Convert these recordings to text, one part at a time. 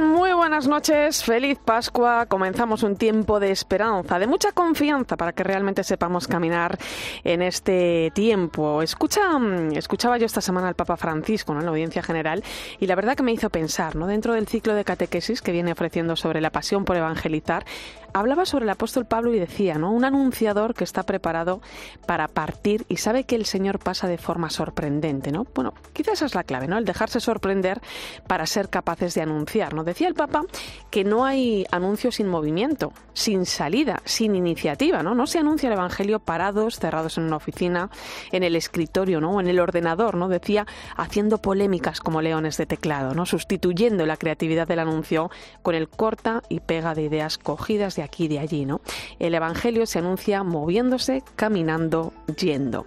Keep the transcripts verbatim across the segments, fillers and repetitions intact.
Muy buenas noches, feliz Pascua. Comenzamos un tiempo de esperanza, de mucha confianza para que realmente sepamos caminar en este tiempo. Escucha, escuchaba yo esta semana al Papa Francisco, ¿no?, en la audiencia general, y la verdad que me hizo pensar, ¿no?, dentro del ciclo de catequesis que viene ofreciendo sobre la pasión por evangelizar. Hablaba sobre el apóstol Pablo y decía, ¿no?, un anunciador que está preparado para partir y sabe que el Señor pasa de forma sorprendente, ¿no? Bueno, quizás esa es la clave, ¿no?, el dejarse sorprender para ser capaces de anunciar, ¿no? Decía el Papa que no hay anuncio sin movimiento, sin salida, sin iniciativa, ¿no? No se anuncia el Evangelio parados, cerrados en una oficina, en el escritorio, ¿no?, o en el ordenador, ¿no? Decía, haciendo polémicas como leones de teclado, ¿no?, sustituyendo la creatividad del anuncio con el corta y pega de ideas cogidas de de aquí y de allí, ¿no? El Evangelio se anuncia moviéndose, caminando, yendo.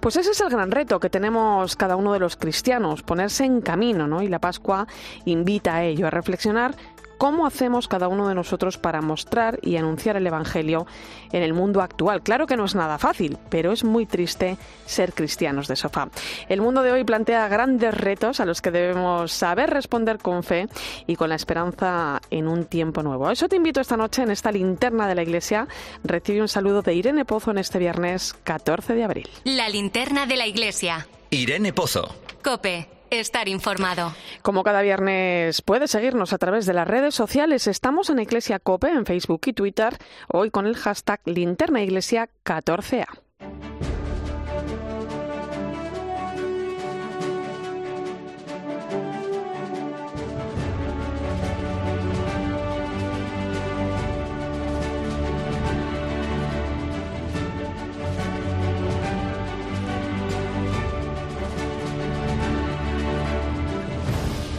Pues ese es el gran reto que tenemos cada uno de los cristianos, ponerse en camino, ¿no? Y la Pascua invita a ello, a reflexionar cómo hacemos cada uno de nosotros para mostrar y anunciar el Evangelio en el mundo actual. Claro que no es nada fácil, pero es muy triste ser cristianos de sofá. El mundo de hoy plantea grandes retos a los que debemos saber responder con fe y con la esperanza en un tiempo nuevo. A eso te invito esta noche en esta linterna de la Iglesia. Recibe un saludo de Irene Pozo en este viernes catorce de abril. La linterna de la Iglesia. Irene Pozo. COPE. Estar informado. Como cada viernes, puedes seguirnos a través de las redes sociales. Estamos en Iglesia COPE, en Facebook y Twitter, hoy con el hashtag linterna iglesia catorce a.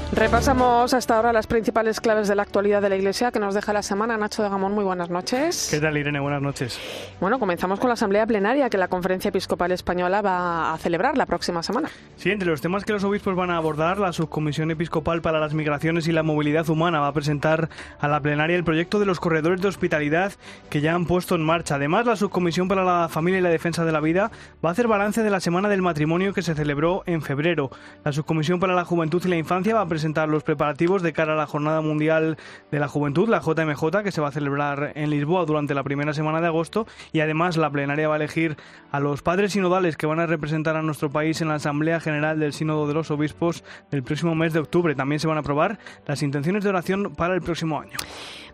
Repasamos hasta ahora las principales claves de la actualidad de la Iglesia que nos deja la semana. Nacho de Gamón, muy buenas noches. ¿Qué tal, Irene? Buenas noches. Bueno, comenzamos con la Asamblea Plenaria que la Conferencia Episcopal Española va a celebrar la próxima semana. Sí, entre los temas que los obispos van a abordar, la Subcomisión Episcopal para las Migraciones y la Movilidad Humana va a presentar a la plenaria el proyecto de los corredores de hospitalidad que ya han puesto en marcha. Además, la Subcomisión para la Familia y la Defensa de la Vida va a hacer balance de la Semana del Matrimonio que se celebró en febrero. La Subcomisión para la Juventud y la Infancia va a presentar los preparativos de cara a la Jornada Mundial de la Juventud, la J M J, que se va a celebrar en Lisboa durante la primera semana de agosto, y además la plenaria va a elegir a los padres sinodales que van a representar a nuestro país en la Asamblea General del Sínodo de los Obispos del próximo mes de octubre. También se van a aprobar las intenciones de oración para el próximo año.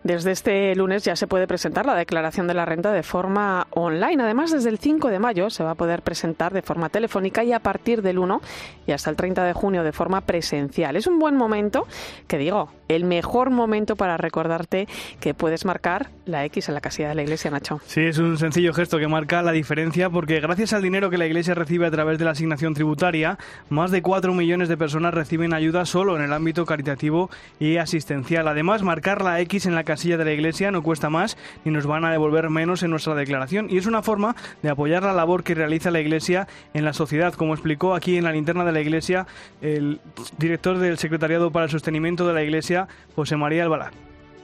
Desde este lunes ya se puede presentar la declaración de la renta de forma online. Además, desde el cinco de mayo se va a poder presentar de forma telefónica y a partir del uno y hasta el treinta de junio de forma presencial. Es un buen momento, que digo, el mejor momento para recordarte que puedes marcar la X en la casilla de la Iglesia, Nacho. Sí, es un sencillo gesto que marca la diferencia porque gracias al dinero que la Iglesia recibe a través de la asignación tributaria, más de cuatro millones de personas reciben ayuda solo en el ámbito caritativo y asistencial. Además, marcar la X en la casilla casilla de la Iglesia no cuesta más ni nos van a devolver menos en nuestra declaración y es una forma de apoyar la labor que realiza la Iglesia en la sociedad, como explicó aquí en la linterna de la Iglesia el director del Secretariado para el Sostenimiento de la Iglesia, José María Albalá.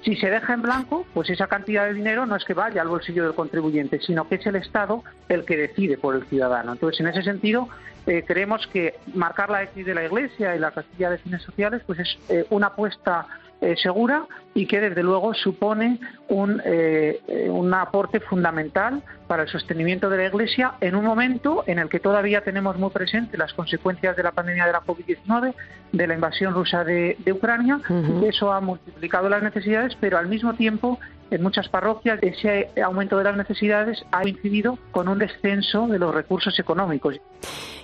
Si se deja en blanco, pues esa cantidad de dinero no es que vaya al bolsillo del contribuyente, sino que es el Estado el que decide por el ciudadano. Entonces, en ese sentido, eh, creemos que marcar la X de la Iglesia y la casilla de fines sociales pues es eh, una apuesta Eh, segura y que desde luego supone un, eh, un aporte fundamental para el sostenimiento de la Iglesia en un momento en el que todavía tenemos muy presente las consecuencias de la pandemia de la COVID diecinueve, de la invasión rusa de, de Ucrania. Uh-huh. Eso ha multiplicado las necesidades, pero al mismo tiempo en muchas parroquias ese aumento de las necesidades ha coincidido con un descenso de los recursos económicos.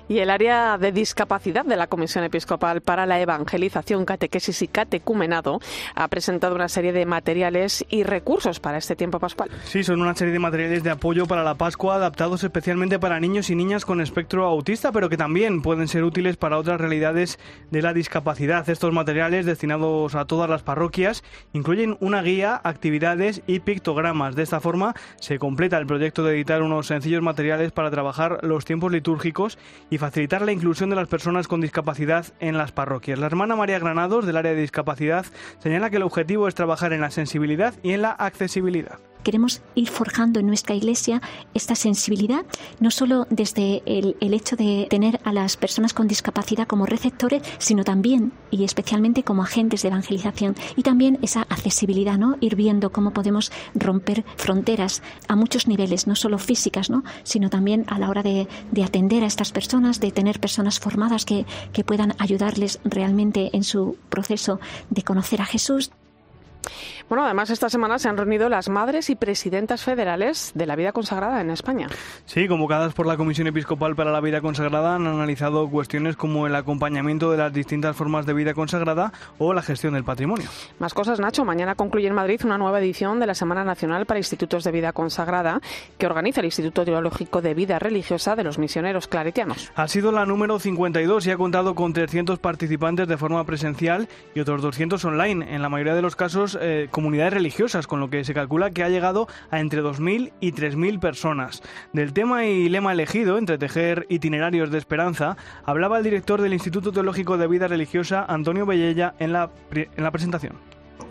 Y el área de discapacidad de la Comisión Episcopal para la Evangelización, Catequesis y Catecumenado ha presentado una serie de materiales y recursos para este tiempo pascual. Sí, son una serie de materiales de apoyo para la Pascua adaptados especialmente para niños y niñas con espectro autista, pero que también pueden ser útiles para otras realidades de la discapacidad. Estos materiales, destinados a todas las parroquias, incluyen una guía, actividades y pictogramas. De esta forma se completa el proyecto de editar unos sencillos materiales para trabajar los tiempos litúrgicos y facilitar la inclusión de las personas con discapacidad en las parroquias. La hermana María Granados, del área de discapacidad, señala que el objetivo es trabajar en la sensibilidad y en la accesibilidad. Queremos ir forjando en nuestra Iglesia esta sensibilidad, no solo desde el, el hecho de tener a las personas con discapacidad como receptores, sino también y especialmente como agentes de evangelización. Y también esa accesibilidad, ¿no? Ir viendo cómo podemos romper fronteras a muchos niveles, no solo físicas, ¿no? Sino también a la hora de, de atender a estas personas, de tener personas formadas que, que puedan ayudarles realmente en su proceso de conocer a Jesús. Bueno, además esta semana se han reunido las madres y presidentas federales de la vida consagrada en España. Sí, convocadas por la Comisión Episcopal para la Vida Consagrada, han analizado cuestiones como el acompañamiento de las distintas formas de vida consagrada o la gestión del patrimonio. Más cosas, Nacho. Mañana concluye en Madrid una nueva edición de la Semana Nacional para Institutos de Vida Consagrada que organiza el Instituto Teológico de Vida Religiosa de los Misioneros Claretianos. Ha sido la número cincuenta y dos y ha contado con trescientos participantes de forma presencial y otros doscientos online. En la mayoría de los casos, eh, comunidades religiosas, con lo que se calcula que ha llegado a entre dos mil y tres mil personas. Del tema y lema elegido, entretejer itinerarios de esperanza, hablaba el director del Instituto Teológico de Vida Religiosa, Antonio Bellella, en la, pre- en la presentación.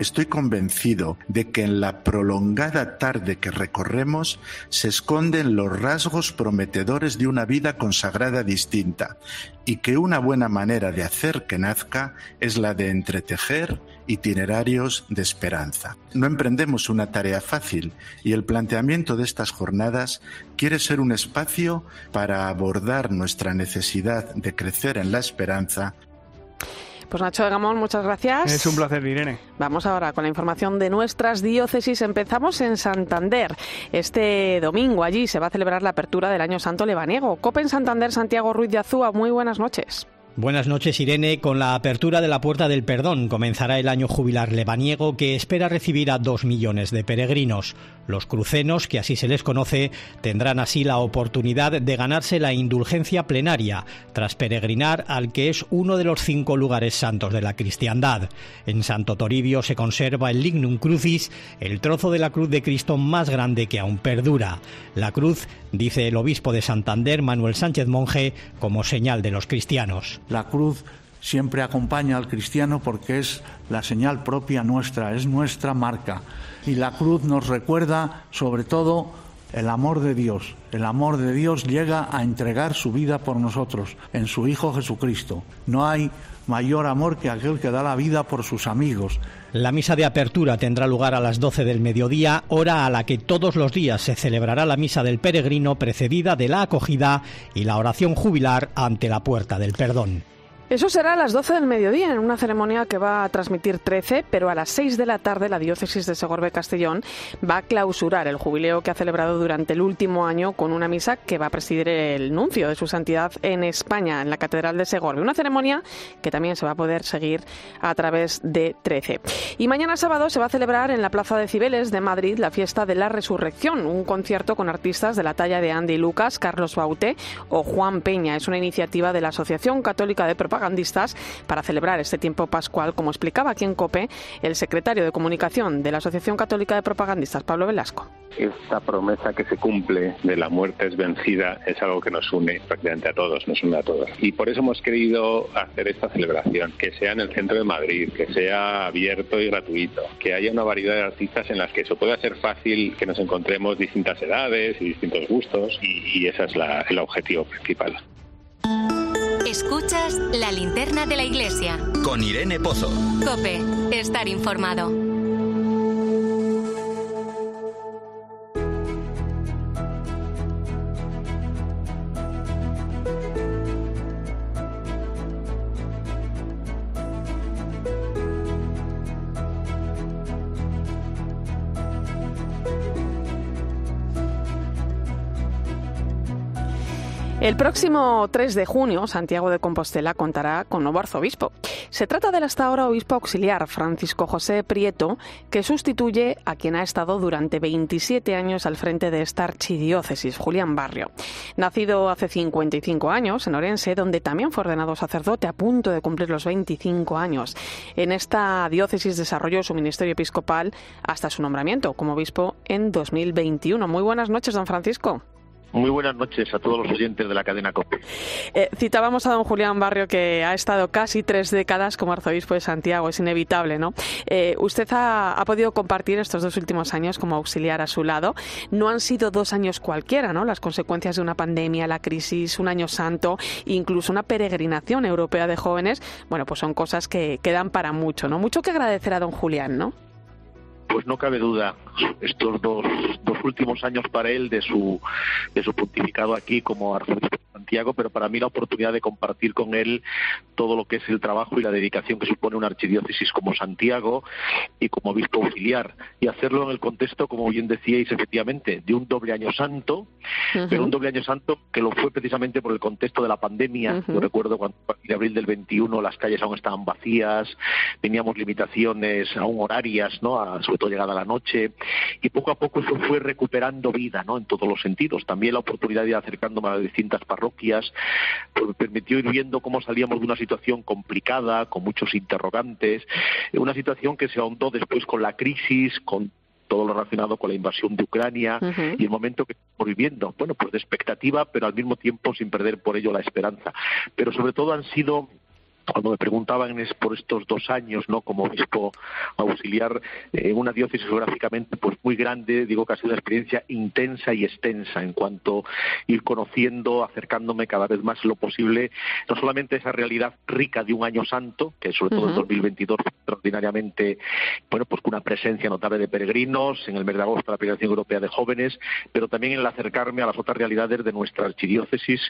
Estoy convencido de que en la prolongada tarde que recorremos se esconden los rasgos prometedores de una vida consagrada distinta y que una buena manera de hacer que nazca es la de entretejer itinerarios de esperanza. No emprendemos una tarea fácil y el planteamiento de estas jornadas quiere ser un espacio para abordar nuestra necesidad de crecer en la esperanza. Pues Nacho de Gamón, muchas gracias. Es un placer, Irene. Vamos ahora con la información de nuestras diócesis. Empezamos en Santander. Este domingo allí se va a celebrar la apertura del Año Santo Lebaniego. Cope en Santander, Santiago Ruiz de Azúa, muy buenas noches. Buenas noches, Irene. Con la apertura de la Puerta del Perdón comenzará el año jubilar lebaniego, que espera recibir a dos millones de peregrinos. Los crucenos, que así se les conoce, tendrán así la oportunidad de ganarse la indulgencia plenaria tras peregrinar al que es uno de los cinco lugares santos de la cristiandad. En Santo Toribio se conserva el lignum crucis, el trozo de la cruz de Cristo más grande que aún perdura. La cruz, dice el obispo de Santander, Manuel Sánchez Monge, como señal de los cristianos. La cruz siempre acompaña al cristiano porque es la señal propia nuestra, es nuestra marca. Y la cruz nos recuerda, sobre todo, el amor de Dios. El amor de Dios llega a entregar su vida por nosotros, en su Hijo Jesucristo. No hay mayor amor que aquel que da la vida por sus amigos. La misa de apertura tendrá lugar a las doce del mediodía, hora a la que todos los días se celebrará la misa del peregrino, precedida de la acogida y la oración jubilar ante la Puerta del Perdón. Eso será a las doce del mediodía, en una ceremonia que va a transmitir trece, pero a las seis de la tarde la diócesis de Segorbe Castellón va a clausurar el jubileo que ha celebrado durante el último año con una misa que va a presidir el nuncio de su santidad en España, en la Catedral de Segorbe. Una ceremonia que también se va a poder seguir a través de trece. Y mañana sábado se va a celebrar en la Plaza de Cibeles de Madrid la fiesta de la Resurrección, un concierto con artistas de la talla de Andy Lucas, Carlos Baute o Juan Peña. Es una iniciativa de la Asociación Católica de Propaganda para celebrar este tiempo pascual, como explicaba aquí en COPE el secretario de Comunicación de la Asociación Católica de Propagandistas, Pablo Velasco. Esta promesa que se cumple de la muerte es vencida es algo que nos une prácticamente a todos, nos une a todas. Y por eso hemos querido hacer esta celebración, que sea en el centro de Madrid, que sea abierto y gratuito, que haya una variedad de artistas en las que eso pueda ser fácil, que nos encontremos distintas edades y distintos gustos, y, y ese es la, el objetivo principal. Escuchas La Linterna de la Iglesia con Irene Pozo. COPE. Estar informado. El próximo tres de junio, Santiago de Compostela contará con nuevo arzobispo. Se trata del hasta ahora obispo auxiliar, Francisco José Prieto, que sustituye a quien ha estado durante veintisiete años al frente de esta archidiócesis, Julián Barrio. Nacido hace cincuenta y cinco años en Orense, donde también fue ordenado sacerdote a punto de cumplir los veinticinco años. En esta diócesis desarrolló su ministerio episcopal hasta su nombramiento como obispo en dos mil veintiuno. Muy buenas noches, don Francisco. Muy buenas noches a todos los oyentes de la cadena Cope. Eh, citábamos a don Julián Barrio, que ha estado casi tres décadas como arzobispo de Santiago. Es inevitable, ¿no? Eh, usted ha, ha podido compartir estos dos últimos años como auxiliar a su lado. No han sido dos años cualquiera, ¿no? Las consecuencias de una pandemia, la crisis, un año santo, incluso una peregrinación europea de jóvenes, bueno, pues son cosas que quedan para mucho, ¿no? Mucho que agradecer a don Julián, ¿no? Pues no cabe duda, estos dos, dos últimos años para él de su, de su pontificado aquí como arzobispo de Santiago, pero para mí la oportunidad de compartir con él todo lo que es el trabajo y la dedicación que supone una archidiócesis como Santiago y como obispo auxiliar, y hacerlo en el contexto, como bien decíais, efectivamente, de un doble año santo, uh-huh. pero un doble año santo que lo fue precisamente por el contexto de la pandemia. Uh-huh. Yo recuerdo cuando en abril del veintiuno las calles aún estaban vacías, teníamos limitaciones aún horarias, ¿no?, a su todo llegada la noche, y poco a poco eso fue recuperando vida, ¿no?, en todos los sentidos. También la oportunidad de ir acercándome a las distintas parroquias pues me permitió ir viendo cómo salíamos de una situación complicada, con muchos interrogantes, una situación que se ahondó después con la crisis, con todo lo relacionado con la invasión de Ucrania, uh-huh. y el momento que estamos viviendo, bueno, pues de expectativa, pero al mismo tiempo sin perder por ello la esperanza. Pero sobre todo han sido... Cuando me preguntaban es por estos dos años, ¿no?, como obispo auxiliar en eh, una diócesis geográficamente pues muy grande, digo que ha sido una experiencia intensa y extensa en cuanto ir conociendo, acercándome cada vez más lo posible, no solamente esa realidad rica de un año santo, que sobre todo en dos mil veintidós extraordinariamente, bueno, pues con una presencia notable de peregrinos, en el mes de agosto la peregrinación europea de jóvenes, pero también en el acercarme a las otras realidades de nuestra archidiócesis,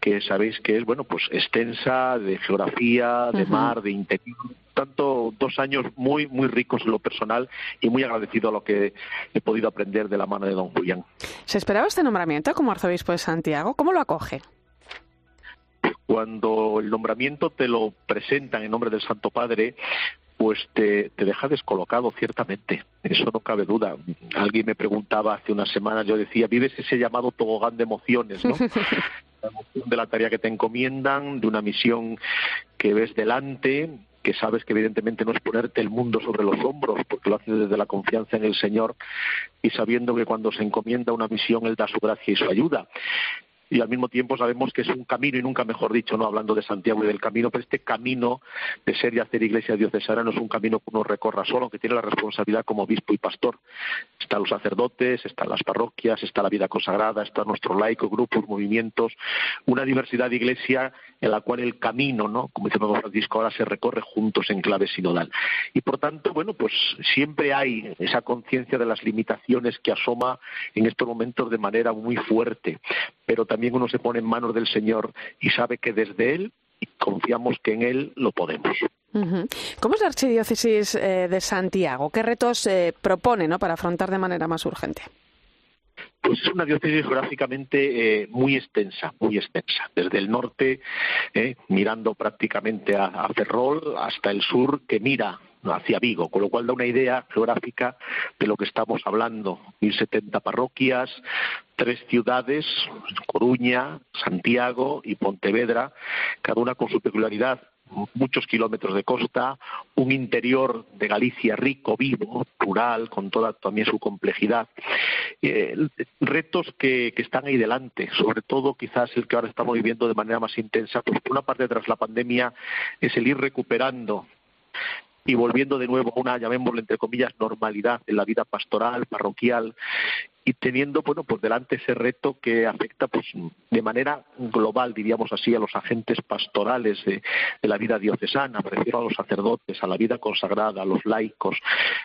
que sabéis que es, bueno, pues extensa, de geografía, de uh-huh. mar, de interior. Tanto dos años muy, muy ricos en lo personal y muy agradecido a lo que he podido aprender de la mano de don Julián. ¿Se esperaba este nombramiento como arzobispo de Santiago? ¿Cómo lo acoge? Cuando el nombramiento te lo presentan en nombre del Santo Padre, pues te, te deja descolocado, ciertamente. Eso no cabe duda. Alguien me preguntaba hace unas semanas, yo decía, vives ese llamado tobogán de emociones, ¿no? La emoción de la tarea que te encomiendan, de una misión que ves delante, que sabes que evidentemente no es ponerte el mundo sobre los hombros, porque lo haces desde la confianza en el Señor y sabiendo que cuando se encomienda una misión, Él da su gracia y su ayuda. Y al mismo tiempo sabemos que es un camino, y nunca mejor dicho, no hablando de Santiago y del camino, pero este camino de ser y hacer iglesia diocesana no es un camino que uno recorra solo, aunque tiene la responsabilidad como obispo y pastor. Están los sacerdotes, están las parroquias, está la vida consagrada, está nuestro laico, grupos, movimientos, una diversidad de iglesia en la cual el camino, ¿no?, como dice Papa Francisco, ahora se recorre juntos en clave sinodal. Y por tanto, bueno, pues siempre hay esa conciencia de las limitaciones que asoma en estos momentos de manera muy fuerte, pero también También uno se pone en manos del Señor y sabe que desde Él, y confiamos que en Él, lo podemos. ¿Cómo es la archidiócesis de Santiago? ¿Qué retos propone, ¿no?, para afrontar de manera más urgente? Pues es una diócesis geográficamente eh, muy extensa, muy extensa. Desde el norte, eh, mirando prácticamente a, a Ferrol, hasta el sur, que mira hacia Vigo, con lo cual da una idea geográfica de lo que estamos hablando. mil setenta parroquias, tres ciudades, Coruña, Santiago y Pontevedra, cada una con su peculiaridad. Muchos kilómetros de costa, un interior de Galicia rico, vivo, rural, con toda también su complejidad. Eh, retos que, que están ahí delante, sobre todo quizás el que ahora estamos viviendo de manera más intensa, pues por una parte tras la pandemia es el ir recuperando y volviendo de nuevo a una, llamémosle entre comillas, normalidad en la vida pastoral, parroquial, y teniendo, bueno, pues delante ese reto que afecta pues de manera global, diríamos así, a los agentes pastorales de, de la vida diocesana, me refiero a los sacerdotes, a la vida consagrada, a los laicos,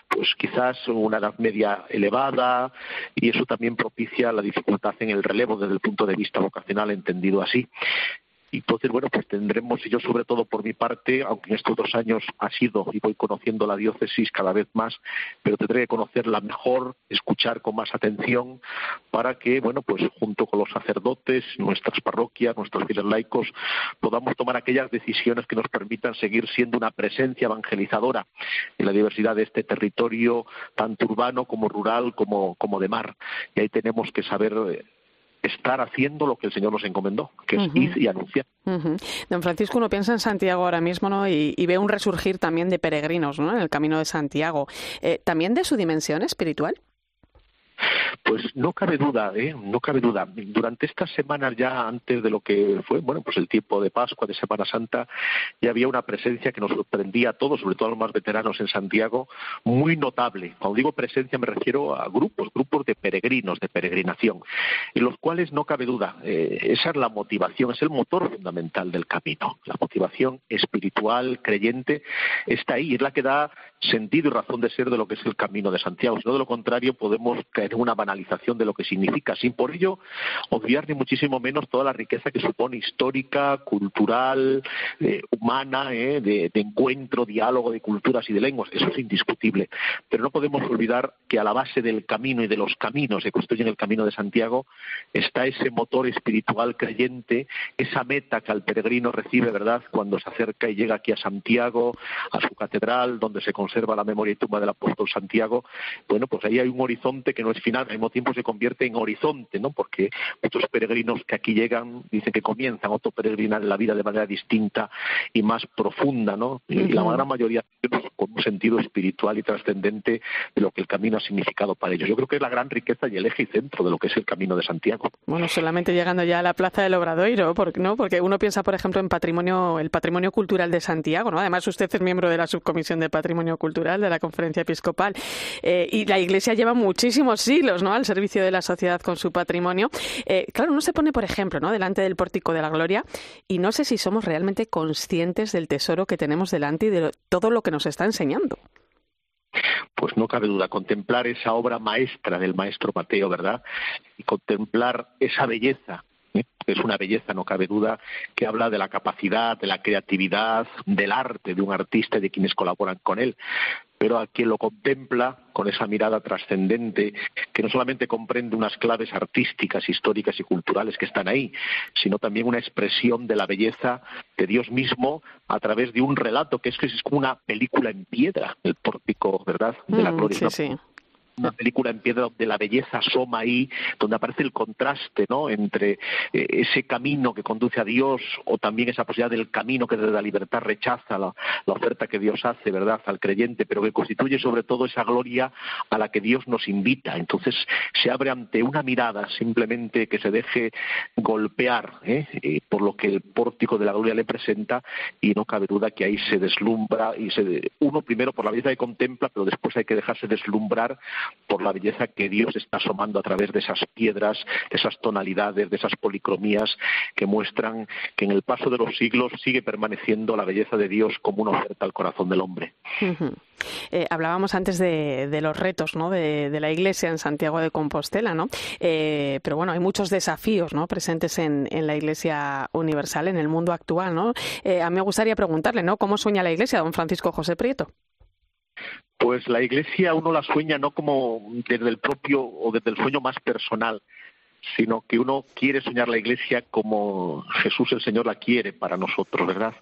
pues quizás una edad media elevada, y eso también propicia la dificultad en el relevo desde el punto de vista vocacional entendido así. Y entonces, bueno, pues tendremos, y yo sobre todo por mi parte, aunque en estos dos años ha sido y voy conociendo la diócesis cada vez más, pero tendré que conocerla mejor, escuchar con más atención, para que, bueno, pues junto con los sacerdotes, nuestras parroquias, nuestros fieles laicos, podamos tomar aquellas decisiones que nos permitan seguir siendo una presencia evangelizadora en la diversidad de este territorio, tanto urbano como rural, como, como de mar. Y ahí tenemos que saber estar haciendo lo que el Señor nos encomendó, que es uh-huh. ir y anunciar. Uh-huh. Don Francisco, uno piensa en Santiago ahora mismo, ¿no? y, y ve un resurgir también de peregrinos, ¿no?, en el Camino de Santiago. Eh, ¿También de su dimensión espiritual? Pues no cabe duda, ¿eh? no cabe duda. Durante estas semanas ya antes de lo que fue, bueno, pues el tiempo de Pascua, de Semana Santa, ya había una presencia que nos sorprendía a todos, sobre todo a los más veteranos en Santiago, muy notable. Cuando digo presencia me refiero a grupos, grupos de peregrinos, de peregrinación, en los cuales no cabe duda, eh, esa es la motivación, es el motor fundamental del camino. La motivación espiritual, creyente, está ahí, es la que da sentido y razón de ser de lo que es el Camino de Santiago. Si no, de lo contrario, podemos caer en una banalización de lo que significa, sin por ello obviar ni muchísimo menos toda la riqueza que supone histórica, cultural, eh, humana, eh, de, de encuentro, diálogo de culturas y de lenguas. Eso es indiscutible. Pero no podemos olvidar que a la base del camino y de los caminos que construyen el Camino de Santiago está ese motor espiritual creyente, esa meta que al peregrino recibe, ¿verdad?, cuando se acerca y llega aquí a Santiago, a su catedral, donde se conserva la memoria y tumba del apóstol Santiago. Bueno, pues ahí hay un horizonte que no es final, al mismo tiempo se convierte en horizonte, ¿no? Porque muchos peregrinos que aquí llegan dicen que comienzan a autoperegrinar la vida de manera distinta y más profunda, ¿no? Y la gran mayoría con un sentido espiritual y trascendente de lo que el camino ha significado para ellos. Yo creo que es la gran riqueza y el eje y centro de lo que es el Camino de Santiago. Bueno, solamente llegando ya a la Plaza del Obradoiro, ¿no? Porque uno piensa, por ejemplo, en patrimonio, el patrimonio cultural de Santiago, ¿no? Además, usted es miembro de la Subcomisión de Patrimonio Cultural de la Conferencia Episcopal, eh, y la Iglesia lleva muchísimos siglos, ¿no?, al servicio de la sociedad con su patrimonio. Eh, claro, uno se pone, por ejemplo, ¿no?, delante del Pórtico de la Gloria y no sé si somos realmente conscientes del tesoro que tenemos delante y de lo, todo lo que nos está enseñando. Pues no cabe duda, contemplar esa obra maestra del maestro Mateo, ¿verdad?, y contemplar esa belleza, ¿eh? Es una belleza, no cabe duda, que habla de la capacidad, de la creatividad, del arte de un artista y de quienes colaboran con él. Pero a quien lo contempla con esa mirada trascendente, que no solamente comprende unas claves artísticas, históricas y culturales que están ahí, sino también una expresión de la belleza de Dios mismo a través de un relato, que es que es como una película en piedra, el Pórtico, ¿verdad?, de la mm, Gloria. Sí, sí. Una película en piedra donde la belleza asoma ahí, donde aparece el contraste, ¿no?, entre eh, ese camino que conduce a Dios o también esa posibilidad del camino que desde la libertad rechaza la, la oferta que Dios hace, ¿verdad?, al creyente, pero que constituye sobre todo esa gloria a la que Dios nos invita. Entonces se abre ante una mirada simplemente que se deje golpear, ¿eh?, Eh, por lo que el Pórtico de la Gloria le presenta, y no cabe duda que ahí se deslumbra y se uno primero por la belleza que contempla, pero después hay que dejarse deslumbrar por la belleza que Dios está asomando a través de esas piedras, de esas tonalidades, de esas policromías que muestran que en el paso de los siglos sigue permaneciendo la belleza de Dios como una oferta al corazón del hombre. Uh-huh. Eh, hablábamos antes de, de los retos, ¿no?, de, de la Iglesia en Santiago de Compostela, ¿no? Eh, pero bueno, hay muchos desafíos, ¿no?, presentes en, en la Iglesia universal, en el mundo actual, ¿no? Eh, a mí me gustaría preguntarle, ¿no?, ¿cómo sueña la Iglesia, don Francisco José Prieto? Pues la Iglesia uno la sueña no como desde el propio o desde el sueño más personal, sino que uno quiere soñar la Iglesia como Jesús el Señor la quiere para nosotros, ¿verdad?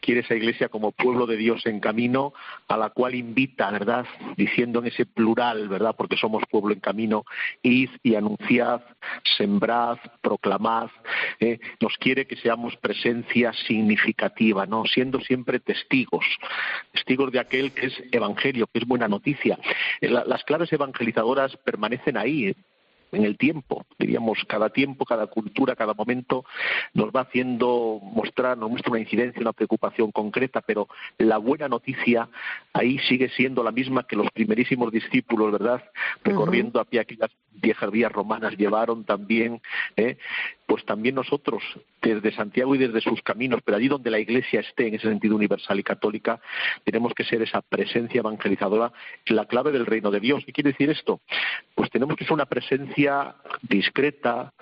Quiere esa Iglesia como pueblo de Dios en camino, a la cual invita, ¿verdad?, diciendo en ese plural, ¿verdad?, porque somos pueblo en camino, id y anunciad, sembrad, proclamad. Eh, nos quiere que seamos presencia significativa, ¿no?, siendo siempre testigos, testigos de aquel que es evangelio, que es buena noticia. La, las claves evangelizadoras permanecen ahí, ¿eh?, en el tiempo, diríamos, cada tiempo, cada cultura, cada momento nos va haciendo mostrar, nos muestra una incidencia, una preocupación concreta, pero la buena noticia ahí sigue siendo la misma que los primerísimos discípulos, ¿verdad?, recorriendo uh-huh. a pie aquellas viejas vías romanas llevaron también, ¿eh? Pues también nosotros, desde Santiago y desde sus caminos, pero allí donde la Iglesia esté, en ese sentido universal y católica, tenemos que ser esa presencia evangelizadora, la clave del reino de Dios. ¿Qué quiere decir esto? Pues tenemos que ser una presencia discreta,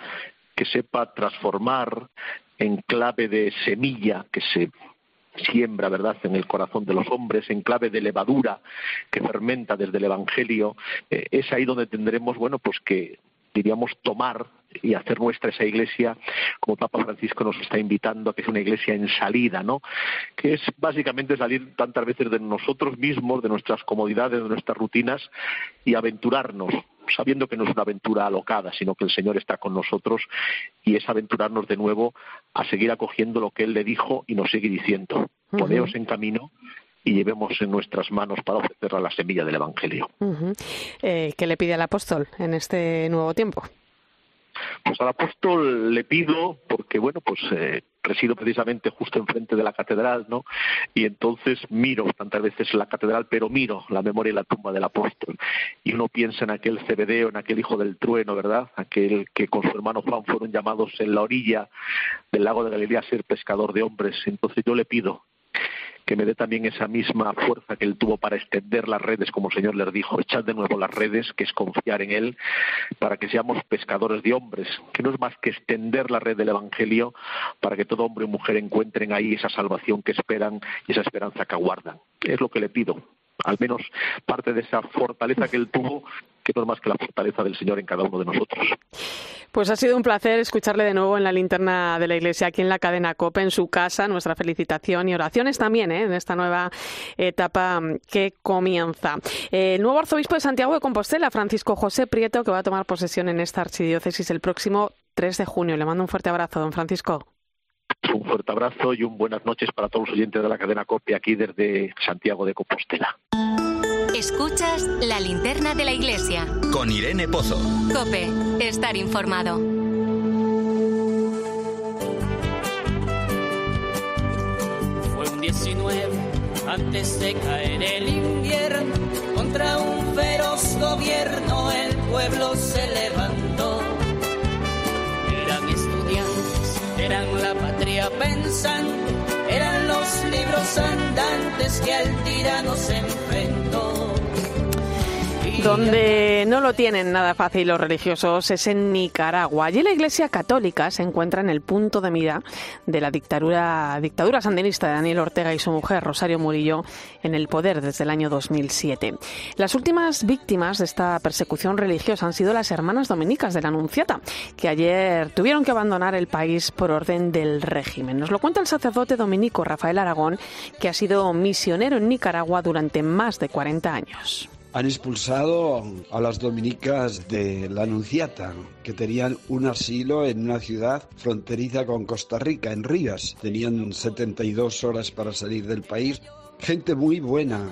que sepa transformar, enclave de semilla que se siembra, ¿verdad?, en el corazón de los hombres, en clave de levadura que fermenta desde el Evangelio, eh, es ahí donde tendremos, bueno, pues que, diríamos, tomar y hacer nuestra esa iglesia, como Papa Francisco nos está invitando, a que es una iglesia en salida, ¿no?, que es básicamente salir tantas veces de nosotros mismos, de nuestras comodidades, de nuestras rutinas, y aventurarnos, sabiendo que no es una aventura alocada, sino que el Señor está con nosotros, y es aventurarnos de nuevo a seguir acogiendo lo que Él le dijo y nos sigue diciendo. Uh-huh. Poneos en camino y llevemos en nuestras manos para ofrecer a la semilla del Evangelio. Uh-huh. Eh, ¿Qué le pide al apóstol en este nuevo tiempo? Pues al apóstol le pido, porque bueno, pues eh, resido precisamente justo enfrente de la catedral, ¿no? Y entonces miro tantas veces la catedral, pero miro la memoria y la tumba del apóstol. Y uno piensa en aquel Cebedeo, en aquel hijo del trueno, ¿verdad? Aquel que con su hermano Juan fueron llamados en la orilla del lago de Galilea a ser pescador de hombres. Entonces yo le pido que me dé también esa misma fuerza que él tuvo para extender las redes, como el Señor les dijo, echad de nuevo las redes, que es confiar en Él, para que seamos pescadores de hombres, que no es más que extender la red del Evangelio para que todo hombre y mujer encuentren ahí esa salvación que esperan y esa esperanza que aguardan. Es lo que le pido, al menos parte de esa fortaleza que él tuvo, que no es más que la fortaleza del Señor en cada uno de nosotros. Pues ha sido un placer escucharle de nuevo en la linterna de la Iglesia, aquí en la cadena COPE, en su casa. Nuestra felicitación y oraciones también, ¿eh?, en esta nueva etapa que comienza. El nuevo arzobispo de Santiago de Compostela, Francisco José Prieto, que va a tomar posesión en esta archidiócesis el próximo tres de junio. Le mando un fuerte abrazo, don Francisco. Un fuerte abrazo y un buenas noches para todos los oyentes de la cadena COPE, aquí desde Santiago de Compostela. Escuchas la linterna de la Iglesia con Irene Pozo. COPE, estar informado. Fue un diecinueve antes de caer el invierno, contra un feroz gobierno el pueblo se levantó. Eran estudiantes, eran la patria pensante, eran los libros andantes que al tirano se enfrentó. Donde no lo tienen nada fácil los religiosos es en Nicaragua. Allí la Iglesia Católica se encuentra en el punto de mira de la dictadura, dictadura sandinista de Daniel Ortega y su mujer, Rosario Murillo, en el poder desde el año dos mil siete. Las últimas víctimas de esta persecución religiosa han sido las hermanas dominicas de la Anunciata, que ayer tuvieron que abandonar el país por orden del régimen. Nos lo cuenta el sacerdote dominico Rafael Aragón, que ha sido misionero en Nicaragua durante más de cuarenta años. Han expulsado a las dominicas de la Anunciata, que tenían un asilo en una ciudad fronteriza con Costa Rica, en Rivas. Tenían setenta y dos horas para salir del país. Gente muy buena.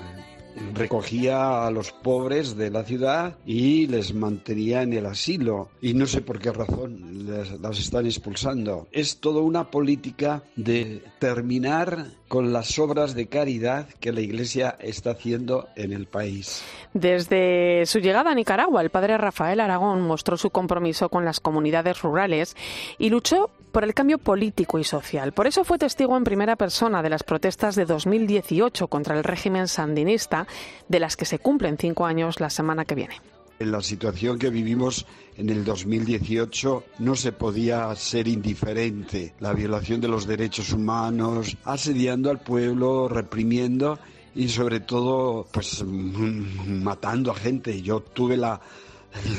Recogía a los pobres de la ciudad y les mantenía en el asilo. Y no sé por qué razón les, las están expulsando. Es toda una política de terminar con las obras de caridad que la Iglesia está haciendo en el país. Desde su llegada a Nicaragua, el padre Rafael Aragón mostró su compromiso con las comunidades rurales y luchó por el cambio político y social. Por eso fue testigo en primera persona de las protestas de dos mil dieciocho contra el régimen sandinista, de las que se cumplen cinco años la semana que viene. En la situación que vivimos en el dos mil dieciocho no se podía ser indiferente. La violación de los derechos humanos, asediando al pueblo, reprimiendo y sobre todo pues matando a gente. Yo tuve la,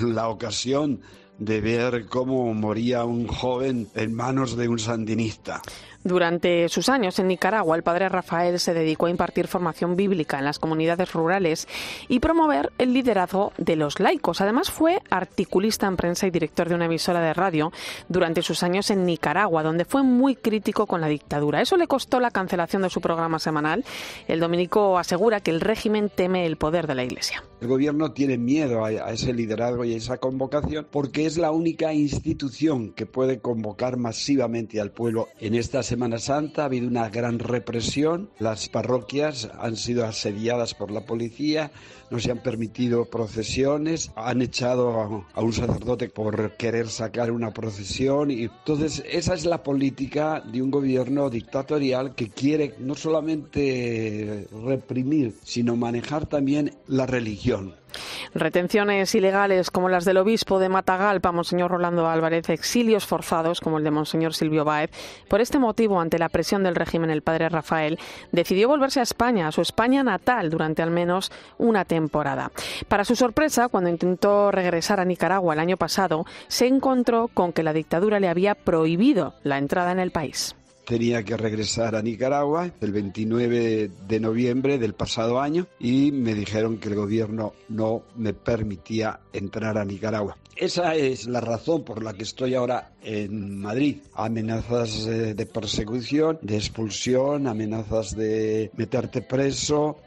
la ocasión de ver cómo moría un joven en manos de un sandinista. Durante sus años en Nicaragua, el padre Rafael se dedicó a impartir formación bíblica en las comunidades rurales y promover el liderazgo de los laicos. Además, fue articulista en prensa y director de una emisora de radio durante sus años en Nicaragua, donde fue muy crítico con la dictadura. Eso le costó la cancelación de su programa semanal. El dominico asegura que el régimen teme el poder de la Iglesia. El gobierno tiene miedo a ese liderazgo y a esa convocación porque es la única institución que puede convocar masivamente al pueblo en estas Semana Santa. Ha habido una gran represión, las parroquias han sido asediadas por la policía, no se han permitido procesiones, han echado a un sacerdote por querer sacar una procesión. Y entonces esa es la política de un gobierno dictatorial que quiere no solamente reprimir, sino manejar también la religión. Retenciones ilegales como las del obispo de Matagalpa, monseñor Rolando Álvarez, exilios forzados como el de monseñor Silvio Báez. Por este motivo, ante la presión del régimen, el padre Rafael decidió volverse a España, a su España natal, durante al menos una temporada. Para su sorpresa, cuando intentó regresar a Nicaragua el año pasado, se encontró con que la dictadura le había prohibido la entrada en el país. Tenía que regresar a Nicaragua el veintinueve de noviembre del pasado año y me dijeron que el gobierno no me permitía entrar a Nicaragua. Esa es la razón por la que estoy ahora en Madrid. Amenazas de persecución, de expulsión, amenazas de meterte preso.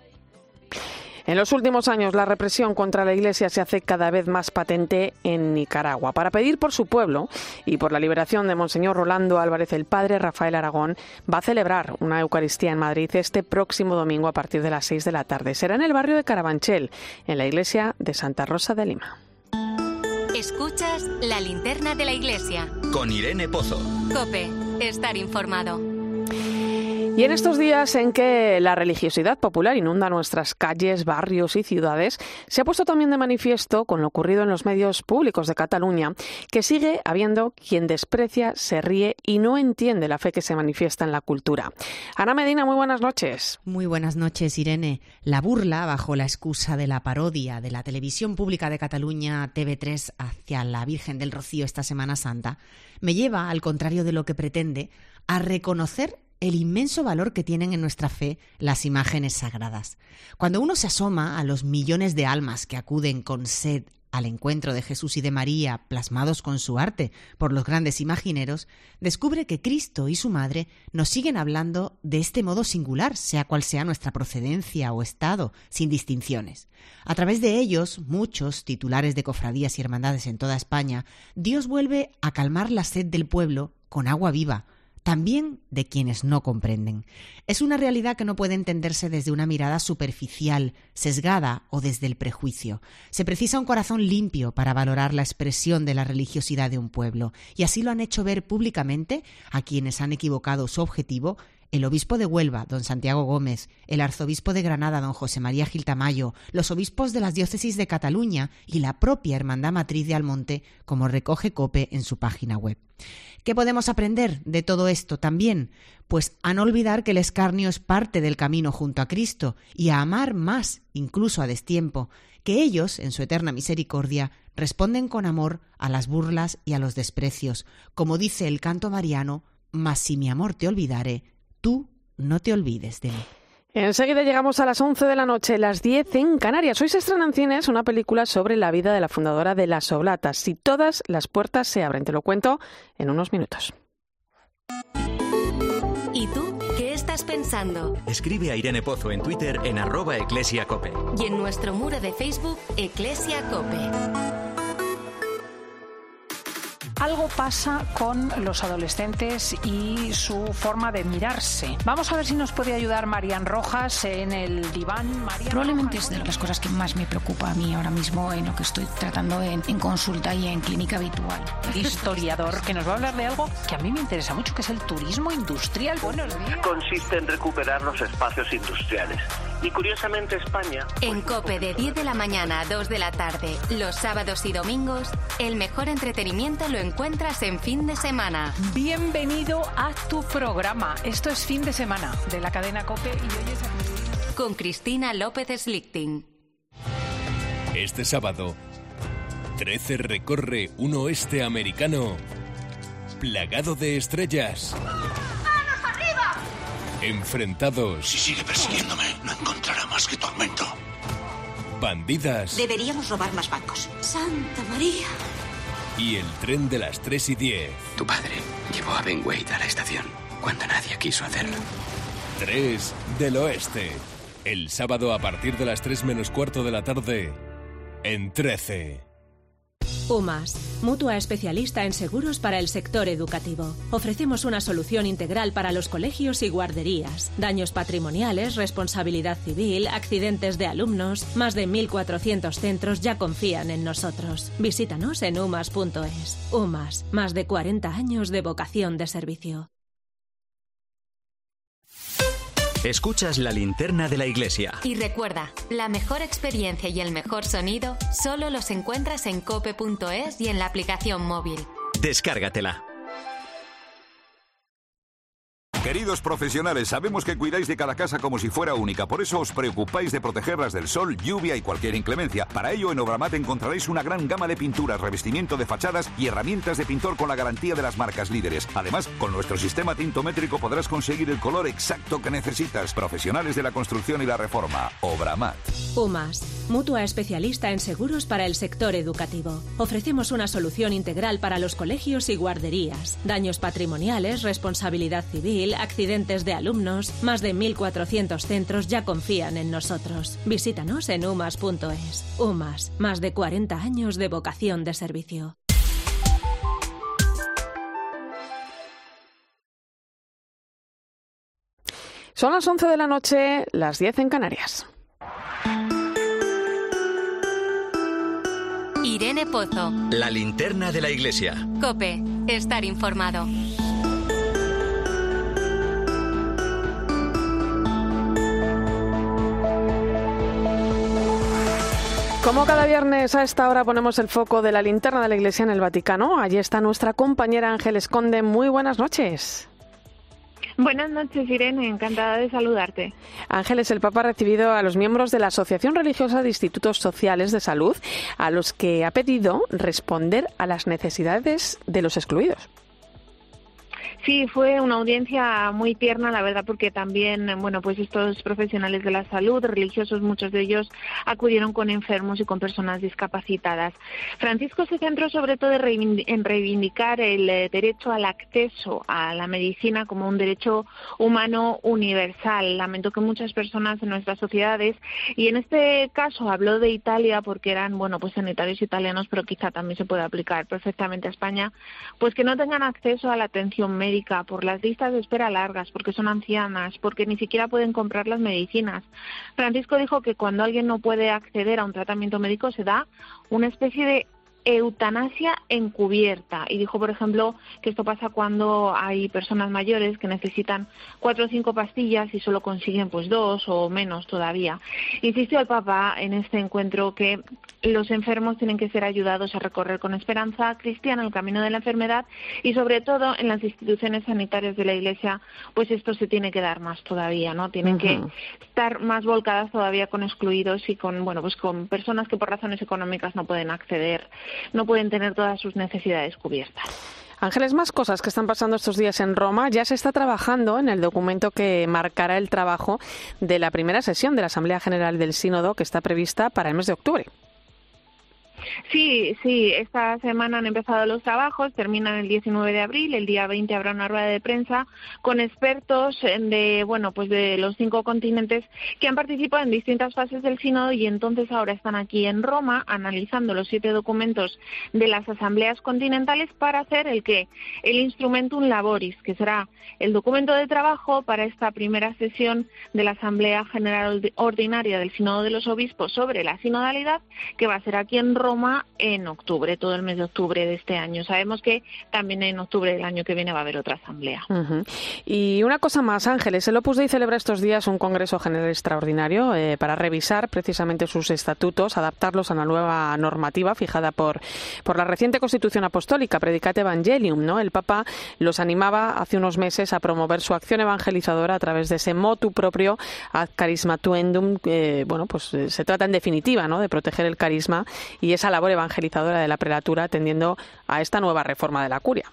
En los últimos años, la represión contra la Iglesia se hace cada vez más patente en Nicaragua. Para pedir por su pueblo y por la liberación de monseñor Rolando Álvarez, el padre Rafael Aragón va a celebrar una Eucaristía en Madrid este próximo domingo a partir de las seis de la tarde. Será en el barrio de Carabanchel, en la iglesia de Santa Rosa de Lima. Escuchas La Linterna de la Iglesia con Irene Pozo. COPE. Estar informado. Y en estos días en que la religiosidad popular inunda nuestras calles, barrios y ciudades, se ha puesto también de manifiesto, con lo ocurrido en los medios públicos de Cataluña, que sigue habiendo quien desprecia, se ríe y no entiende la fe que se manifiesta en la cultura. Ana Medina, muy buenas noches. Muy buenas noches, Irene. La burla, bajo la excusa de la parodia de la televisión pública de Cataluña, T V tres, hacia la Virgen del Rocío esta Semana Santa, me lleva, al contrario de lo que pretende, a reconocer el inmenso valor que tienen en nuestra fe las imágenes sagradas. Cuando uno se asoma a los millones de almas que acuden con sed al encuentro de Jesús y de María, plasmados con su arte por los grandes imagineros, descubre que Cristo y su Madre nos siguen hablando de este modo singular, sea cual sea nuestra procedencia o estado, sin distinciones. A través de ellos, muchos titulares de cofradías y hermandades en toda España, Dios vuelve a calmar la sed del pueblo con agua viva, también de quienes no comprenden. Es una realidad que no puede entenderse desde una mirada superficial, sesgada o desde el prejuicio. Se precisa un corazón limpio para valorar la expresión de la religiosidad de un pueblo, y así lo han hecho ver públicamente a quienes han equivocado su objetivo el obispo de Huelva, don Santiago Gómez, el arzobispo de Granada, don José María Gil Tamayo, los obispos de las diócesis de Cataluña y la propia Hermandad Matriz de Almonte, como recoge COPE en su página web. ¿Qué podemos aprender de todo esto también? Pues a no olvidar que el escarnio es parte del camino junto a Cristo y a amar más, incluso a destiempo, que ellos, en su eterna misericordia, responden con amor a las burlas y a los desprecios. Como dice el canto mariano, «Mas si mi amor te olvidare, tú no te olvides de mí». Enseguida llegamos a las once de la noche, las diez en Canarias. Hoy se estrena en cines una película sobre la vida de la fundadora de Las Oblatas. Si todas las puertas se abren, te lo cuento en unos minutos. ¿Y tú qué estás pensando? Escribe a Irene Pozo en Twitter en arroba eclesiacope. Y en nuestro muro de Facebook, eclesiacope. Algo pasa con los adolescentes y su forma de mirarse. Vamos a ver si nos puede ayudar Marian Rojas en el diván. Marian Probablemente Rojas. Es de las cosas que más me preocupa a mí ahora mismo en lo que estoy tratando en, en consulta y en clínica habitual. Historiador que nos va a hablar de algo que a mí me interesa mucho, que es el turismo industrial. Buenos días. Consiste en recuperar los espacios industriales. Y curiosamente España... En COPE de diez de la mañana a dos de la tarde, los sábados y domingos, el mejor entretenimiento lo encuentras en Fin de Semana. Bienvenido a tu programa. Esto es Fin de Semana, de la cadena COPE y hoy es... Con Cristina López Slichting. Este sábado, trece recorre un oeste americano plagado de estrellas. Enfrentados. Si sigue persiguiéndome, no encontrará más que tormento. Bandidas. Deberíamos robar más bancos. Santa María. Y el tren de las tres y diez. Tu padre llevó a Ben Wade a la estación cuando nadie quiso hacerlo. Tres del Oeste. El sábado a partir de las tres menos cuarto de la tarde. En trece. UMAS, mutua especialista en seguros para el sector educativo. Ofrecemos una solución integral para los colegios y guarderías. Daños patrimoniales, responsabilidad civil, accidentes de alumnos. Más de mil cuatrocientos centros ya confían en nosotros. Visítanos en umas punto es. UMAS, más de cuarenta años de vocación de servicio. Escuchas La Linterna de la Iglesia. Y recuerda, la mejor experiencia y el mejor sonido solo los encuentras en cope punto es y en la aplicación móvil. Descárgatela. Queridos profesionales, sabemos que cuidáis de cada casa como si fuera única, por eso os preocupáis de protegerlas del sol, lluvia y cualquier inclemencia. Para ello, en Obramat encontraréis una gran gama de pinturas, revestimiento de fachadas y herramientas de pintor con la garantía de las marcas líderes. Además, con nuestro sistema tintométrico podrás conseguir el color exacto que necesitas. Profesionales de la construcción y la reforma. Obramat. UMAS, mutua especialista en seguros para el sector educativo. Ofrecemos una solución integral para los colegios y guarderías, daños patrimoniales, responsabilidad civil, accidentes de alumnos. Más de mil cuatrocientos centros ya confían en nosotros. Visítanos en umas punto es. UMAS, más de cuarenta años de vocación de servicio. Son las once de la noche, las diez en Canarias. Irene Pozo. La linterna de la iglesia. COPE. Estar informado. Como cada viernes a esta hora ponemos el foco de la linterna de la Iglesia en el Vaticano. Allí está nuestra compañera Ángeles Conde. Muy buenas noches. Buenas noches, Irene. Encantada de saludarte. Ángeles, el Papa ha recibido a los miembros de la Asociación Religiosa de Institutos Sociales de Salud, a los que ha pedido responder a las necesidades de los excluidos. Sí, fue una audiencia muy tierna, la verdad, porque también, bueno, pues estos profesionales de la salud, religiosos, muchos de ellos acudieron con enfermos y con personas discapacitadas. Francisco se centró sobre todo en reivindicar el derecho al acceso a la medicina como un derecho humano universal. Lamentó que muchas personas en nuestras sociedades, y en este caso habló de Italia porque eran, bueno, pues sanitarios italianos, pero quizá también se puede aplicar perfectamente a España, pues que no tengan acceso a la atención médica, por las listas de espera largas, porque son ancianas, porque ni siquiera pueden comprar las medicinas. Francisco dijo que cuando alguien no puede acceder a un tratamiento médico se da una especie de eutanasia encubierta, y dijo, por ejemplo, que esto pasa cuando hay personas mayores que necesitan cuatro o cinco pastillas y solo consiguen pues dos o menos todavía. Insistió el Papa en este encuentro que los enfermos tienen que ser ayudados a recorrer con esperanza cristiana el camino de la enfermedad, y sobre todo en las instituciones sanitarias de la Iglesia, pues esto se tiene que dar más todavía, ¿no? Tienen uh-huh. que estar más volcadas todavía con excluidos y con, bueno, pues con personas que por razones económicas no pueden acceder, no pueden tener todas sus necesidades cubiertas. Ángeles, más cosas que están pasando estos días en Roma. Ya se está trabajando en el documento que marcará el trabajo de la primera sesión de la Asamblea General del Sínodo, que está prevista para el mes de octubre. Sí, sí, esta semana han empezado los trabajos, terminan el diecinueve de abril, el día veinte habrá una rueda de prensa con expertos de, bueno, pues de los cinco continentes que han participado en distintas fases del sínodo, y entonces ahora están aquí en Roma analizando los siete documentos de las asambleas continentales para hacer el que el Instrumentum Laboris, que será el documento de trabajo para esta primera sesión de la Asamblea General Ordinaria del Sínodo de los Obispos sobre la sinodalidad, que va a ser aquí en Roma en octubre, todo el mes de octubre de este año. Sabemos que también en octubre del año que viene va a haber otra asamblea. Uh-huh. Y una cosa más, Ángeles, el Opus Dei celebra estos días un Congreso General Extraordinario eh, para revisar precisamente sus estatutos, adaptarlos a la nueva normativa fijada por, por la reciente Constitución Apostólica, Predicate Evangelium, ¿no? El Papa los animaba hace unos meses a promover su acción evangelizadora a través de ese motu proprio ad carisma tuendum. Eh, bueno, pues se trata en definitiva, ¿no?, de proteger el carisma y esa labor evangelizadora de la prelatura, atendiendo a esta nueva reforma de la curia.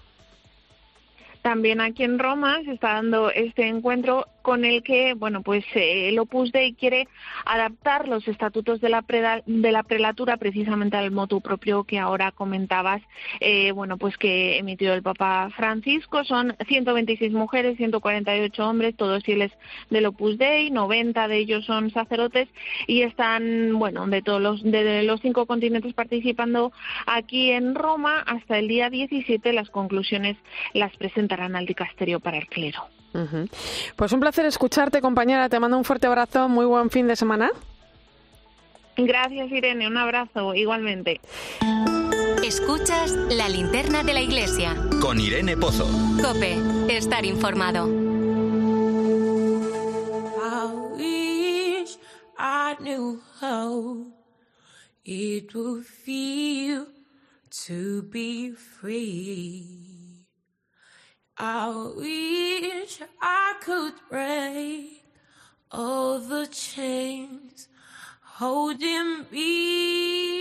También aquí en Roma se está dando este encuentro con el que, bueno, pues eh, el Opus Dei quiere adaptar los estatutos de la, preda, de la prelatura precisamente al motu propio que ahora comentabas, eh, bueno, pues que emitió el Papa Francisco. Son ciento veintiséis mujeres, ciento cuarenta y ocho hombres, todos fieles del Opus Dei, noventa de ellos son sacerdotes, y están, bueno, de todos los, de, de los cinco continentes participando aquí en Roma. Hasta el día diecisiete las conclusiones las presentarán al dicasterio para el clero. Uh-huh. Pues un placer escucharte, compañera. Te mando un fuerte abrazo. Muy buen fin de semana. Gracias, Irene. Un abrazo, igualmente. Escuchas La Linterna de la Iglesia. Con Irene Pozo. COPE. Estar informado. I knew how it would feel to be free. I wish I could break all the chains holding me.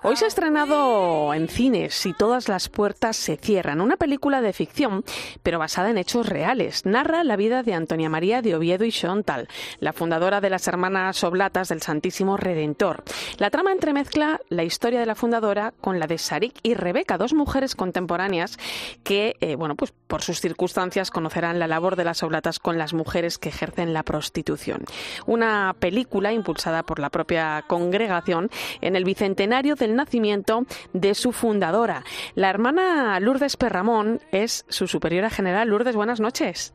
Hoy se ha estrenado en cines y todas las puertas se cierran. Una película de ficción, pero basada en hechos reales. Narra la vida de Antonia María de Oviedo y Xontal, la fundadora de las Hermanas Oblatas del Santísimo Redentor. La trama entremezcla la historia de la fundadora con la de Sarik y Rebeca, dos mujeres contemporáneas que, eh, bueno, pues por sus circunstancias conocerán la labor de las Oblatas con las mujeres que ejercen la prostitución. Una película impulsada por la propia congregación en el bicentenario de el nacimiento de su fundadora. La hermana Lourdes Perramón es su superiora general. Lourdes, buenas noches.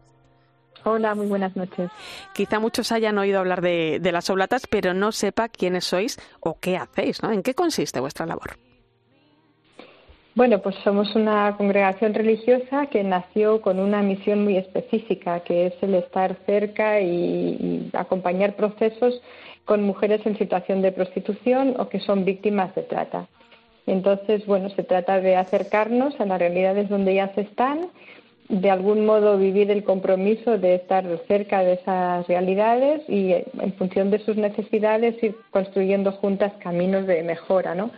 Hola, muy buenas noches. Quizá muchos hayan oído hablar de, de las Oblatas, pero no sepa quiénes sois o qué hacéis, ¿no? ¿En qué consiste vuestra labor? Bueno, pues somos una congregación religiosa que nació con una misión muy específica, que es el estar cerca y, y acompañar procesos con mujeres en situación de prostitución o que son víctimas de trata. Entonces, bueno, se trata de acercarnos a las realidades donde ellas están, de algún modo vivir el compromiso de estar cerca de esas realidades y en función de sus necesidades ir construyendo juntas caminos de mejora, ¿no?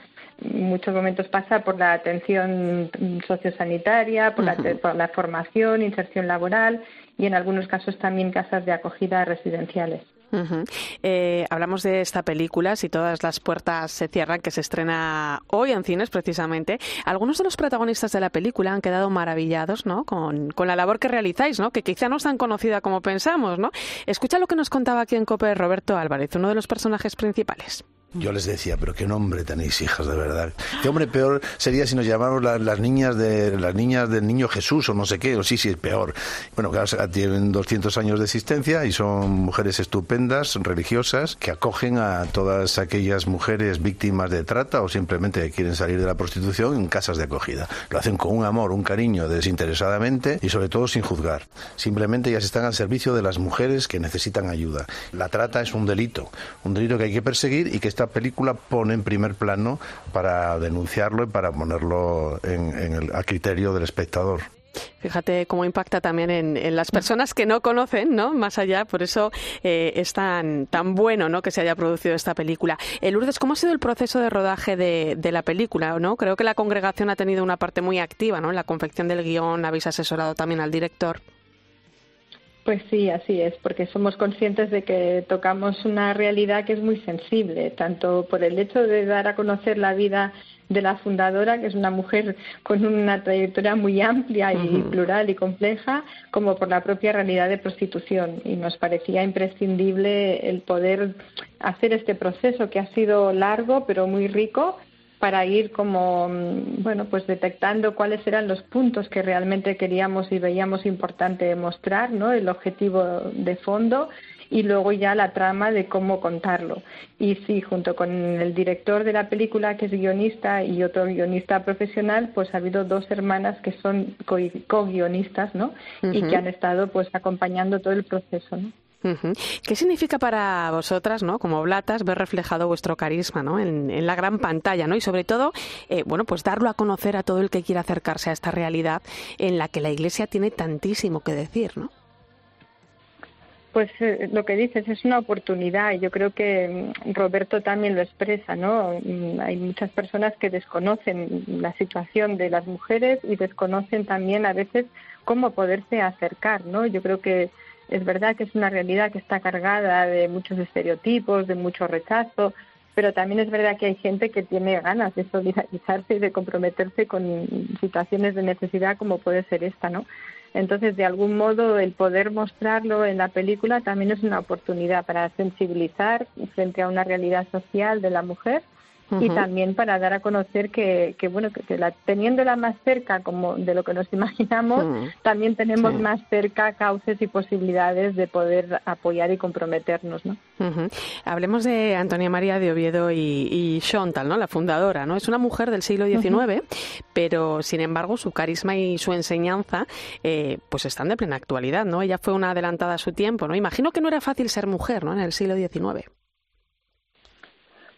En muchos momentos pasa por la atención sociosanitaria, por la, por la formación, inserción laboral y en algunos casos también casas de acogida residenciales. Uh-huh. Eh, hablamos de esta película, Si todas las puertas se cierran, que se estrena hoy en cines precisamente. Algunos de los protagonistas de la película han quedado maravillados, ¿no? con, con la labor que realizáis, ¿no? Que quizá no es tan conocida como pensamos, ¿no? Escucha lo que nos contaba aquí en Cope Roberto Álvarez, uno de los personajes principales. Yo les decía, pero qué nombre tenéis, hijas, de verdad. Qué hombre peor sería si nos llamáramos las, las niñas de las niñas del niño Jesús o no sé qué, o sí, sí, es peor. Bueno, claro, tienen doscientos años de existencia y son mujeres estupendas, religiosas, que acogen a todas aquellas mujeres víctimas de trata o simplemente quieren salir de la prostitución en casas de acogida. Lo hacen con un amor, un cariño, desinteresadamente y sobre todo sin juzgar. Simplemente ellas están al servicio de las mujeres que necesitan ayuda. La trata es un delito, un delito que hay que perseguir y que está película pone en primer plano para denunciarlo y para ponerlo en, en el, a criterio del espectador. Fíjate cómo impacta también en, en las personas que no conocen, ¿no? Más allá, por eso eh, es tan, tan bueno, ¿no? Que se haya producido esta película. Eh, Lourdes, ¿cómo ha sido el proceso de rodaje de, de la película, ¿no? Creo que la congregación ha tenido una parte muy activa, ¿no? En la confección del guión, habéis asesorado también al director. Pues sí, así es, porque somos conscientes de que tocamos una realidad que es muy sensible, tanto por el hecho de dar a conocer la vida de la fundadora, que es una mujer con una trayectoria muy amplia y uh-huh. plural y compleja, como por la propia realidad de prostitución. Y nos parecía imprescindible el poder hacer este proceso que ha sido largo pero muy rico, para ir como, bueno, pues detectando cuáles eran los puntos que realmente queríamos y veíamos importante mostrar, ¿no? El objetivo de fondo y luego ya la trama de cómo contarlo. Y sí, junto con el director de la película, que es guionista, y otro guionista profesional, pues ha habido dos hermanas que son co-guionistas, ¿no? Uh-huh. Y que han estado pues acompañando todo el proceso, ¿no? ¿Qué significa para vosotras, ¿no? Como Oblatas, ver reflejado vuestro carisma, ¿no? en, en la gran pantalla, ¿no? Y sobre todo, eh, bueno, pues darlo a conocer a todo el que quiera acercarse a esta realidad en la que la Iglesia tiene tantísimo que decir, ¿no? Pues eh, lo que dices es una oportunidad y yo creo que Roberto también lo expresa, ¿no? Hay muchas personas que desconocen la situación de las mujeres y desconocen también a veces cómo poderse acercar, ¿no? Yo creo que es verdad que es una realidad que está cargada de muchos estereotipos, de mucho rechazo, pero también es verdad que hay gente que tiene ganas de solidarizarse y de comprometerse con situaciones de necesidad como puede ser esta, ¿no? Entonces, de algún modo, el poder mostrarlo en la película también es una oportunidad para sensibilizar frente a una realidad social de la mujer Uh-huh. Y también para dar a conocer que, que bueno, que, que la, teniéndola más cerca como de lo que nos imaginamos, uh-huh. también tenemos sí. más cerca cauces y posibilidades de poder apoyar y comprometernos, ¿no? Uh-huh. Hablemos de Antonia María de Oviedo y, y Xóntal, ¿no? La fundadora, ¿no? Es una mujer del siglo diecinueve, uh-huh. pero sin embargo su carisma y su enseñanza eh, pues están de plena actualidad, ¿no? Ella fue una adelantada a su tiempo, ¿no? Imagino que no era fácil ser mujer, ¿no? En el siglo diecinueve.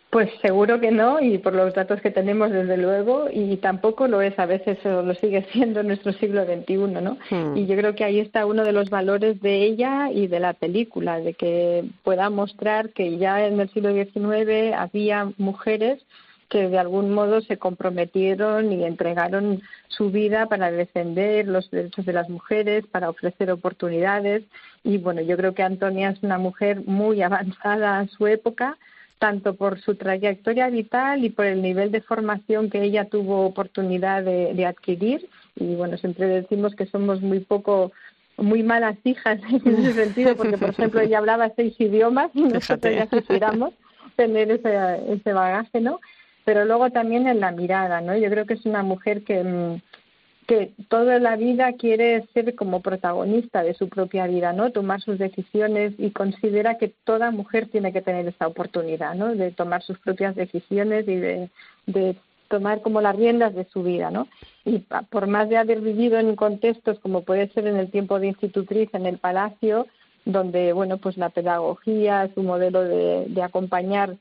Pues seguro que no, y por los datos que tenemos desde luego, y tampoco lo es, a veces lo sigue siendo en nuestro siglo veintiuno, ¿no? Mm. Y yo creo que ahí está uno de los valores de ella y de la película, de que pueda mostrar que ya en el siglo diecinueve había mujeres que de algún modo se comprometieron y entregaron su vida para defender los derechos de las mujeres, para ofrecer oportunidades, y bueno, yo creo que Antonia es una mujer muy avanzada a su época, tanto por su trayectoria vital y por el nivel de formación que ella tuvo oportunidad de, de adquirir. Y bueno, siempre decimos que somos muy poco, muy malas hijas en ese sentido, porque por ejemplo ella hablaba seis idiomas y nosotros ya quisiéramos tener ese, ese bagaje, ¿no? Pero luego también en la mirada, ¿no? Yo creo que es una mujer que... que toda la vida quiere ser como protagonista de su propia vida, ¿no? Tomar sus decisiones, y considera que toda mujer tiene que tener esa oportunidad, ¿no? De tomar sus propias decisiones y de, de tomar como las riendas de su vida, ¿no? Y por más de haber vivido en contextos como puede ser en el tiempo de institutriz, en el palacio, donde, bueno, pues la pedagogía, su modelo de, de acompañar,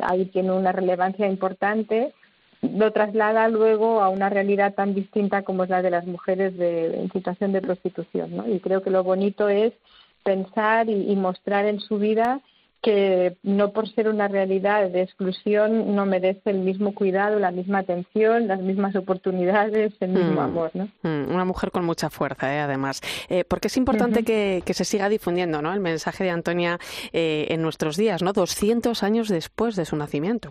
ahí tiene una relevancia importante, lo traslada luego a una realidad tan distinta como es la de las mujeres de, en situación de prostitución, ¿no? Y creo que lo bonito es pensar y, y mostrar en su vida que no por ser una realidad de exclusión no merece el mismo cuidado, la misma atención, las mismas oportunidades, el mismo mm. amor, ¿no? Mm. Una mujer con mucha fuerza, ¿eh? Además. Eh, porque es importante uh-huh. que, que se siga difundiendo, ¿no? El mensaje de Antonia eh, en nuestros días, ¿no? doscientos años después de su nacimiento.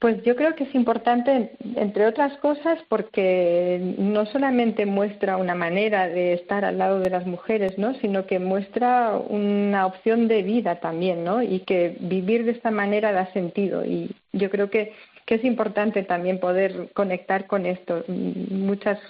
Pues yo creo que es importante, entre otras cosas, porque no solamente muestra una manera de estar al lado de las mujeres, ¿no? Sino que muestra una opción de vida también, ¿no? Y que vivir de esta manera da sentido. Y yo creo que, que es importante también poder conectar con esto. Muchas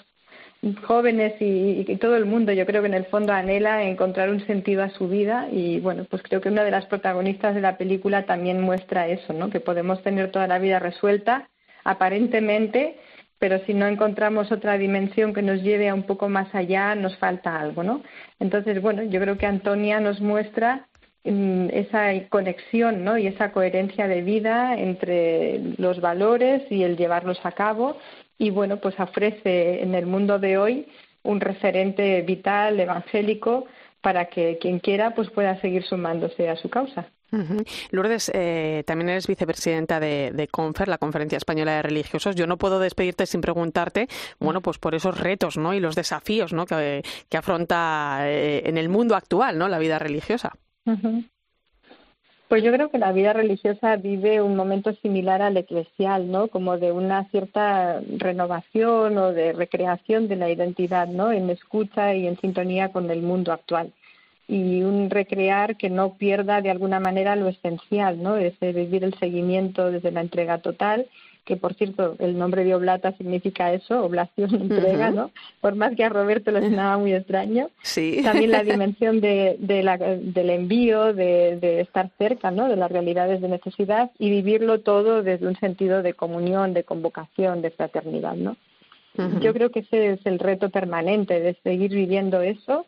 jóvenes y, y todo el mundo, yo creo que en el fondo anhela encontrar un sentido a su vida, y bueno, pues creo que una de las protagonistas de la película también muestra eso, ¿no? Que podemos tener toda la vida resuelta, aparentemente, pero si no encontramos otra dimensión que nos lleve a un poco más allá, nos falta algo, ¿no? Entonces, bueno, yo creo que Antonia nos muestra mmm, esa conexión, ¿no? Y esa coherencia de vida entre los valores y el llevarlos a cabo. Y bueno, pues ofrece en el mundo de hoy un referente vital, evangélico, para que quien quiera pues pueda seguir sumándose a su causa. Uh-huh. Lourdes, eh, también eres vicepresidenta de, de Confer, la Conferencia Española de Religiosos. Yo no puedo despedirte sin preguntarte, bueno, pues por esos retos, ¿no? Y los desafíos, ¿no? que, que afronta eh, en el mundo actual, ¿no? La vida religiosa. Uh-huh. Pues yo creo que la vida religiosa vive un momento similar al eclesial, ¿no? Como de una cierta renovación o de recreación de la identidad, ¿no? En escucha y en sintonía con el mundo actual. Y un recrear que no pierda de alguna manera lo esencial, ¿no? Ese vivir el seguimiento desde la entrega total, que por cierto, el nombre de Oblata significa eso, oblación, entrega, ¿no? Por más que a Roberto le sonaba muy extraño. Sí. También la dimensión de, de la, del envío, de, de estar cerca, ¿no? De las realidades de necesidad y vivirlo todo desde un sentido de comunión, de convocación, de fraternidad, ¿no? Uh-huh. Yo creo que ese es el reto permanente, de seguir viviendo eso.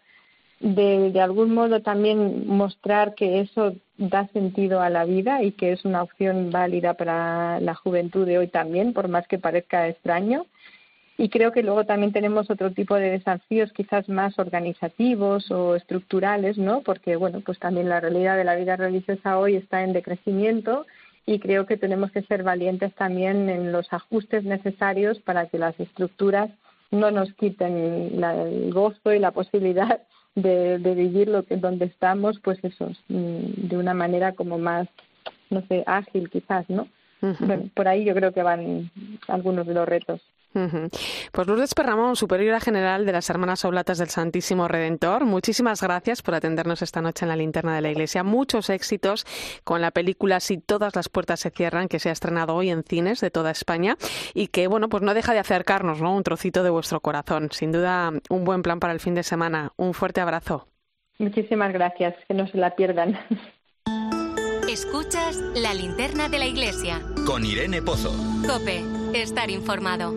De, de algún modo también mostrar que eso da sentido a la vida y que es una opción válida para la juventud de hoy también, por más que parezca extraño. Y creo que luego también tenemos otro tipo de desafíos quizás más organizativos o estructurales, ¿no? Porque, bueno, pues también la realidad de la vida religiosa hoy está en decrecimiento y creo que tenemos que ser valientes también en los ajustes necesarios para que las estructuras no nos quiten la, el gozo y la posibilidad De, de vivir lo que donde estamos, pues eso, de una manera como más, no sé, ágil quizás, ¿no? Uh-huh. Bueno, por ahí yo creo que van algunos de los retos. Pues Lourdes Perramón, superiora general de las Hermanas Oblatas del Santísimo Redentor, muchísimas gracias por atendernos esta noche en La Linterna de la Iglesia. Muchos éxitos con la película Si todas las puertas se cierran, que se ha estrenado hoy en cines de toda España y que, bueno, pues no deja de acercarnos, ¿no?, un trocito de vuestro corazón. Sin duda, un buen plan para el fin de semana. Un fuerte abrazo. Muchísimas gracias, que no se la pierdan. Escuchas La Linterna de la Iglesia con Irene Pozo. COPE. Estar informado.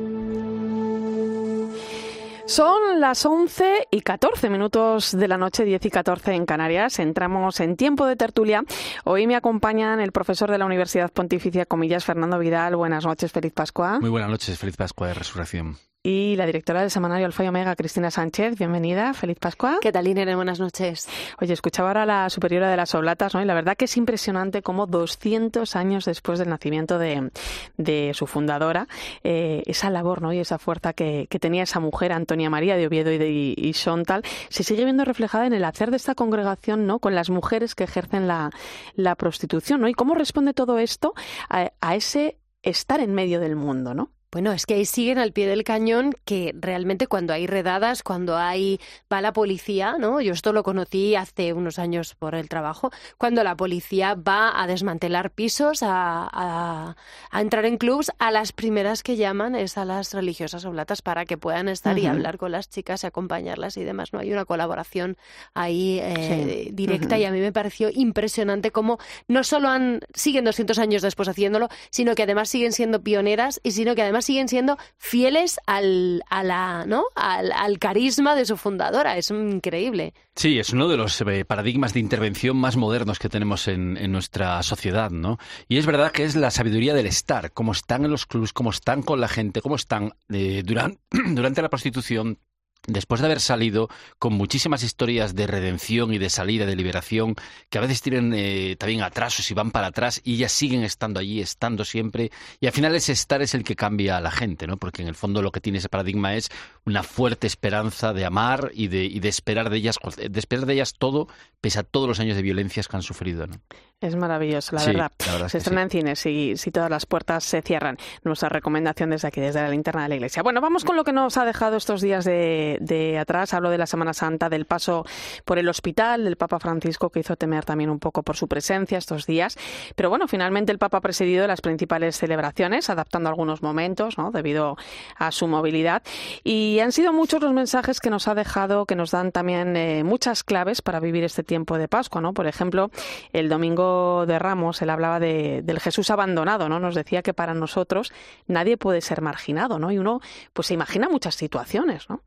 Son las once y catorce minutos de la noche, diez y catorce en Canarias. Entramos en tiempo de tertulia. Hoy me acompañan el profesor de la Universidad Pontificia Comillas, Fernando Vidal. Buenas noches, feliz Pascua. Muy buenas noches, feliz Pascua de Resurrección. Y la directora del semanario Alfa y Omega, Cristina Sánchez. Bienvenida, feliz Pascua. ¿Qué tal, Irene? Buenas noches. Oye, escuchaba ahora a la superiora de las Oblatas, ¿no? Y la verdad que es impresionante cómo doscientos años después del nacimiento de, de su fundadora, eh, esa labor, ¿no?, y esa fuerza que, que tenía esa mujer, Antonia María de Oviedo y, de, y Xontal, se sigue viendo reflejada en el hacer de esta congregación, ¿no?, con las mujeres que ejercen la, la prostitución, ¿no? ¿Y cómo responde todo esto a, a ese estar en medio del mundo, ¿no? Bueno, es que ahí siguen al pie del cañón, que realmente cuando hay redadas, cuando hay va la policía, ¿no? Yo esto lo conocí hace unos años por el trabajo, cuando la policía va a desmantelar pisos, a, a, a entrar en clubs, a las primeras que llaman es a las religiosas oblatas para que puedan estar, uh-huh, y hablar con las chicas y acompañarlas y demás, ¿no? Hay una colaboración ahí eh, sí. directa, uh-huh, y a mí me pareció impresionante cómo no solo han siguen doscientos años después haciéndolo, sino que además siguen siendo pioneras y sino que además siguen siendo fieles al, a la, ¿no?, al, al carisma de su fundadora. Es increíble. Sí, es uno de los paradigmas de intervención más modernos que tenemos en, en nuestra sociedad, ¿no? Y es verdad que es la sabiduría del estar, cómo están en los clubs, cómo están con la gente, cómo están eh, durante, durante la prostitución, después de haber salido, con muchísimas historias de redención y de salida, de liberación, que a veces tienen eh, también atrasos y van para atrás, y ellas siguen estando allí, estando siempre, y al final ese estar es el que cambia a la gente, ¿no? Porque en el fondo lo que tiene ese paradigma es una fuerte esperanza de amar y de, y de esperar de ellas, de esperar de ellas todo, pese a todos los años de violencias que han sufrido, ¿no? Es maravilloso, la, sí, verdad. la verdad. Se es estrena sí. en cines y si todas las puertas se cierran. Nuestra recomendación desde aquí, desde La Linterna de la Iglesia. Bueno, vamos con lo que nos ha dejado estos días de, de atrás. Hablo de la Semana Santa, del paso por el hospital, del Papa Francisco, que hizo temer también un poco por su presencia estos días. Pero bueno, finalmente el Papa ha presidido las principales celebraciones, adaptando algunos momentos, ¿no?, debido a su movilidad. Y han sido muchos los mensajes que nos ha dejado, que nos dan también eh, muchas claves para vivir este tiempo de Pascua, ¿no? Por ejemplo, el domingo de Ramos, él hablaba de, del Jesús abandonado, ¿no? Nos decía que para nosotros nadie puede ser marginado, ¿no? Y uno pues se imagina muchas situaciones, ¿no?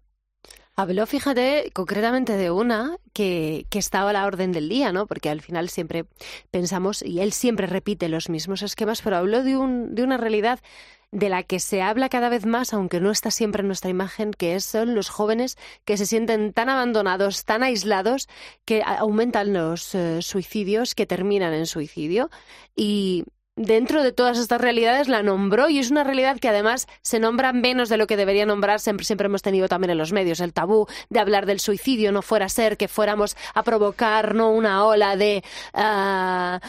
Habló, fíjate, concretamente de una que, que estaba a la orden del día, ¿no? Porque al final siempre pensamos, y él siempre repite los mismos esquemas, pero habló de, un, de una realidad de la que se habla cada vez más, aunque no está siempre en nuestra imagen, que son los jóvenes que se sienten tan abandonados, tan aislados, que aumentan los eh, suicidios, que terminan en suicidio. Y dentro de todas estas realidades la nombró, y es una realidad que además se nombra menos de lo que debería nombrarse. Siempre, siempre hemos tenido también en los medios el tabú de hablar del suicidio, no fuera a ser que fuéramos a provocar, ¿no?, una ola de uh,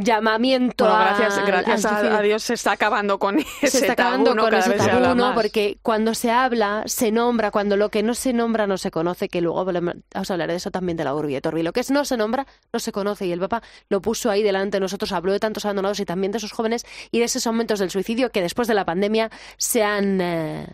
llamamiento. Bueno, gracias, a, gracias a, a Dios se está acabando con ese se está acabando tabú, ¿no? con Cada ese vez tabú, ¿no? Porque cuando se habla, se nombra, cuando lo que no se nombra no se conoce, que luego vamos a hablar de eso también, de la Urbi et Orbi. Lo que no se nombra no se conoce, y el Papa lo puso ahí delante de nosotros, habló de tantos abandonados y también de esos jóvenes y de esos aumentos del suicidio que después de la pandemia se han eh,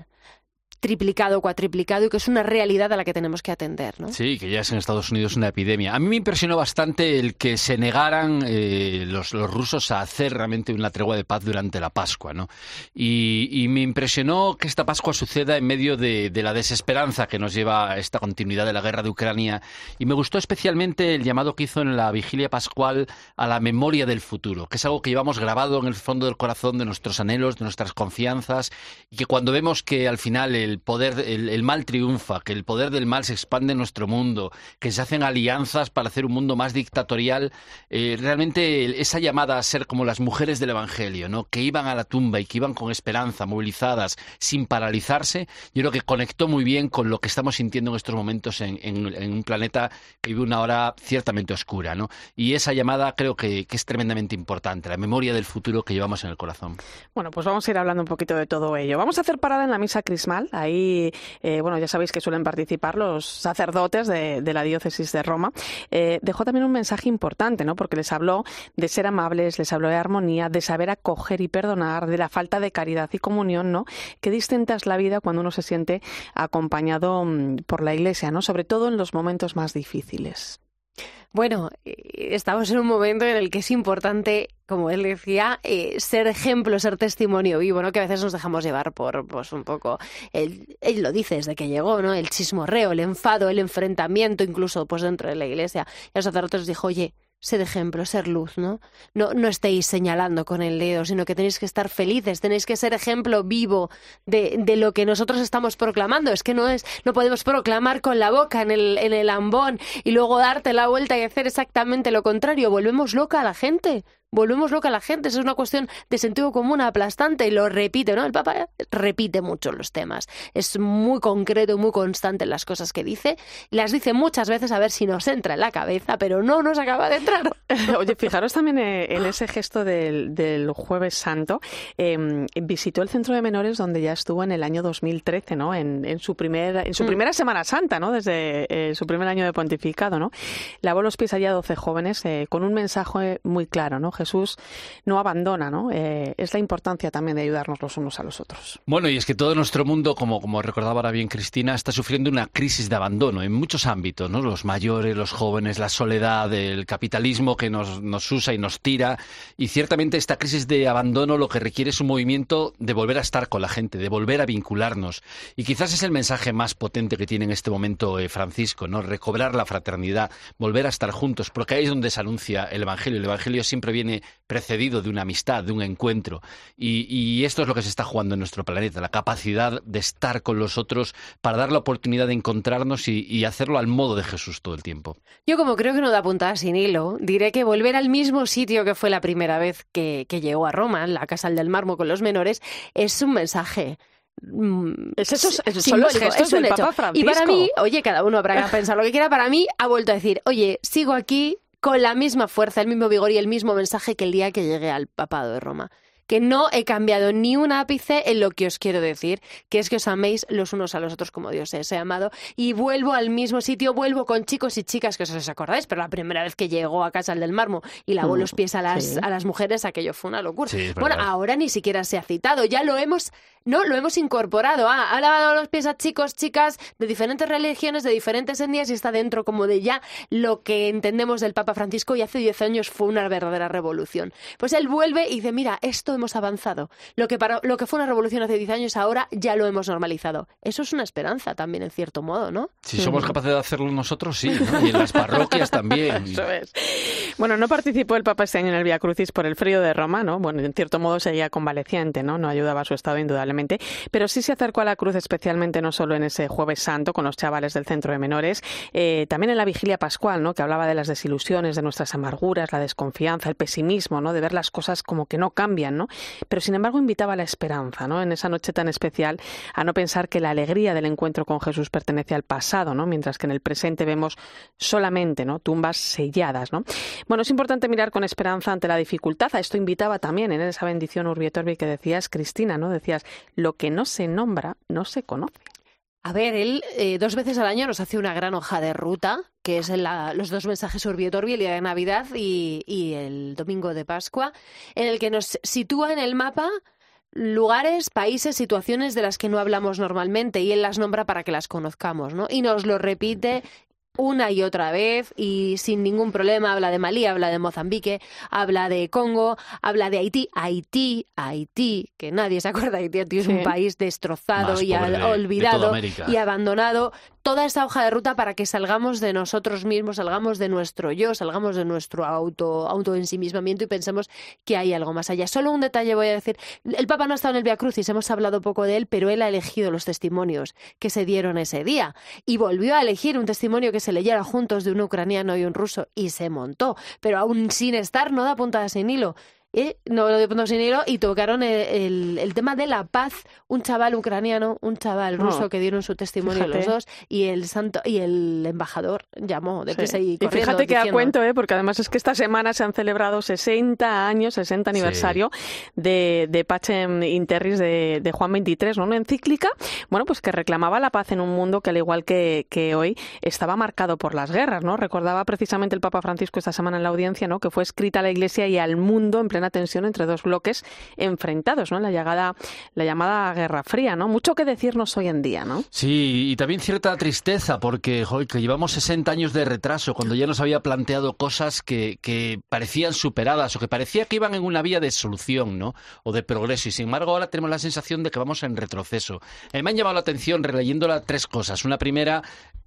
triplicado, cuatriplicado, y que es una realidad a la que tenemos que atender, ¿no? Sí, que ya es en Estados Unidos una epidemia. A mí me impresionó bastante el que se negaran eh, los, los rusos a hacer realmente una tregua de paz durante la Pascua, ¿no? Y, y me impresionó que esta Pascua suceda en medio de, de la desesperanza que nos lleva a esta continuidad de la guerra de Ucrania. Y me gustó especialmente el llamado que hizo en la vigilia pascual a la memoria del futuro, que es algo que llevamos grabado en el fondo del corazón, de nuestros anhelos, de nuestras confianzas, y que cuando vemos que al final Eh, el poder, el, el mal triunfa, que el poder del mal se expande en nuestro mundo, que se hacen alianzas para hacer un mundo más dictatorial. Eh, realmente esa llamada a ser como las mujeres del Evangelio, ¿no? Que iban a la tumba y que iban con esperanza, movilizadas, sin paralizarse, yo creo que conectó muy bien con lo que estamos sintiendo en estos momentos en, en, en un planeta que vive una hora ciertamente oscura, ¿no? Y esa llamada creo que, que es tremendamente importante, la memoria del futuro que llevamos en el corazón. Bueno, pues vamos a ir hablando un poquito de todo ello. Vamos a hacer parada en la misa crismal. Ahí, eh, bueno, ya sabéis que suelen participar los sacerdotes de, de la diócesis de Roma. Eh, dejó también un mensaje importante, ¿no? Porque les habló de ser amables, les habló de armonía, de saber acoger y perdonar, de la falta de caridad y comunión, ¿no? Qué distinta es la vida cuando uno se siente acompañado por la Iglesia, ¿no? Sobre todo en los momentos más difíciles. Bueno, estamos en un momento en el que es importante, como él decía, eh, ser ejemplo, ser testimonio vivo, ¿no? Que a veces nos dejamos llevar por, pues, un poco, él, él lo dice desde que llegó, ¿no? El chismorreo, el enfado, el enfrentamiento, incluso, pues, dentro de la Iglesia. Y los sacerdotes dijo, oye, ser ejemplo, ser luz, ¿no? No, no estéis señalando con el dedo, sino que tenéis que estar felices, tenéis que ser ejemplo vivo de, de lo que nosotros estamos proclamando. Es que no es, no podemos proclamar con la boca en el, en el ambón y luego darte la vuelta y hacer exactamente lo contrario. Volvemos loca a la gente. Volvemos loca a la gente, eso es una cuestión de sentido común aplastante, y lo repite, ¿no? El Papa repite mucho los temas, es muy concreto, muy constante en las cosas que dice, las dice muchas veces a ver si nos entra en la cabeza, pero no nos acaba de entrar. Oye, fijaros también en ese gesto del, del Jueves Santo, eh, visitó el Centro de Menores donde ya estuvo en el año dos mil trece, ¿no? En, en su, primer, en su mm. primera Semana Santa, ¿no? Desde eh, su primer año de pontificado, ¿no? Lavó los pies allá a doce jóvenes eh, con un mensaje muy claro, ¿no? Jesús no abandona, ¿no? Eh, es la importancia también de ayudarnos los unos a los otros. Bueno, y es que todo nuestro mundo, como, como recordaba ahora bien Cristina, está sufriendo una crisis de abandono en muchos ámbitos, ¿no? Los mayores, los jóvenes, la soledad, el capitalismo que nos, nos usa y nos tira. Y ciertamente esta crisis de abandono lo que requiere es un movimiento de volver a estar con la gente, de volver a vincularnos. Y quizás es el mensaje más potente que tiene en este momento eh, Francisco, ¿no? Recobrar la fraternidad, volver a estar juntos, porque ahí es donde se anuncia el Evangelio. El Evangelio siempre viene precedido de una amistad, de un encuentro, y, y esto es lo que se está jugando en nuestro planeta, la capacidad de estar con los otros para dar la oportunidad de encontrarnos y, y hacerlo al modo de Jesús todo el tiempo. Yo, como creo que no da puntada sin hilo, diré que volver al mismo sitio que fue la primera vez que, que llegó a Roma, la Casa del Mármol con los menores, es un mensaje. Es esos, esos son los gestos del Papa Francisco. Y para mí, oye, cada uno habrá que pensar lo que quiera, para mí ha vuelto a decir, oye, sigo aquí con la misma fuerza, el mismo vigor y el mismo mensaje que el día que llegué al papado de Roma. Que no he cambiado ni un ápice en lo que os quiero decir, que es que os améis los unos a los otros como Dios os ha amado. Y vuelvo al mismo sitio, vuelvo con chicos y chicas, que os acordáis, pero la primera vez que llegó a Casa del Mármol y lavó mm, los pies a las, sí. a las mujeres, aquello fue una locura. Sí, bueno, ahora ni siquiera se ha citado, ya lo hemos, no, lo hemos incorporado. Ah, ha lavado los pies a chicos, chicas de diferentes religiones, de diferentes etnias, y está dentro como de ya lo que entendemos del Papa Francisco, y hace diez años fue una verdadera revolución. Pues él vuelve y dice, mira, esto hemos avanzado. Lo que, para, lo que fue una revolución hace diez años, ahora ya lo hemos normalizado. Eso es una esperanza también, en cierto modo, ¿no? Si somos capaces de hacerlo nosotros, sí, ¿no? Y en las parroquias también. Eso es. Bueno, no participó el Papa este año en el Vía Crucis por el frío de Roma, ¿no? Bueno, en cierto modo seguía convaleciente, ¿no? No ayudaba a su estado, indudablemente. Pero sí se acercó a la cruz, especialmente no solo en ese Jueves Santo con los chavales del Centro de Menores, eh, también en la Vigilia Pascual, ¿no? Que hablaba de las desilusiones, de nuestras amarguras, la desconfianza, el pesimismo, ¿no? De ver las cosas como que no cambian, ¿no? Pero sin embargo invitaba a la esperanza, ¿no? En esa noche tan especial, a no pensar que la alegría del encuentro con Jesús pertenece al pasado, ¿no? Mientras que en el presente vemos solamente, ¿no? Tumbas selladas, ¿no? Bueno, es importante mirar con esperanza ante la dificultad. A esto invitaba también en esa bendición Urbi et Orbi que decías, Cristina, ¿no? Decías, lo que no se nombra no se conoce. A ver, él eh, dos veces al año nos hace una gran hoja de ruta, que es la, los dos mensajes Urbi et Orbi, el día de Navidad y, y el domingo de Pascua, en el que nos sitúa en el mapa lugares, países, situaciones de las que no hablamos normalmente, y él las nombra para que las conozcamos, ¿no? Y nos lo repite una y otra vez, y sin ningún problema. Habla de Malí, habla de Mozambique, habla de Congo, habla de Haití, Haití, Haití, que nadie se acuerda de Haití, es sí. un país destrozado y olvidado y abandonado, toda esta hoja de ruta para que salgamos de nosotros mismos, salgamos de nuestro yo, salgamos de nuestro auto, autoensimismamiento y pensemos que hay algo más allá. Solo un detalle voy a decir. El Papa no ha estado en el Vía Crucis, hemos hablado poco de él, pero él ha elegido los testimonios que se dieron ese día y volvió a elegir un testimonio que se leyera juntos de un ucraniano y un ruso y se montó, pero aún sin estar no da puntada sin hilo. Eh, no lo no, sin hilo y tocaron el, el, el tema de la paz, un chaval ucraniano, un chaval ruso no. que dieron su testimonio, fíjate. Los dos y el santo y el embajador llamó de prisa sí. y, y fíjate que diciendo, a cuento, eh, porque además es que esta semana se han celebrado sesenta años, sesenta aniversario sí. de, de Pacem in Terris de, de Juan veintitrés, ¿no? Una encíclica, bueno, pues que reclamaba la paz en un mundo que al igual que, que hoy estaba marcado por las guerras, ¿no? Recordaba precisamente el Papa Francisco esta semana en la audiencia, ¿no? Que fue escrita a la Iglesia y al mundo en plena tensión entre dos bloques enfrentados, ¿no? La llegada, la llamada Guerra Fría, ¿no? Mucho que decirnos hoy en día, ¿no? Sí, y también cierta tristeza porque, joder, que llevamos sesenta años de retraso cuando ya nos había planteado cosas que, que parecían superadas o que parecía que iban en una vía de solución, ¿no? O de progreso, y sin embargo ahora tenemos la sensación de que vamos en retroceso. Eh, me han llamado la atención, releyéndola, tres cosas. Una primera,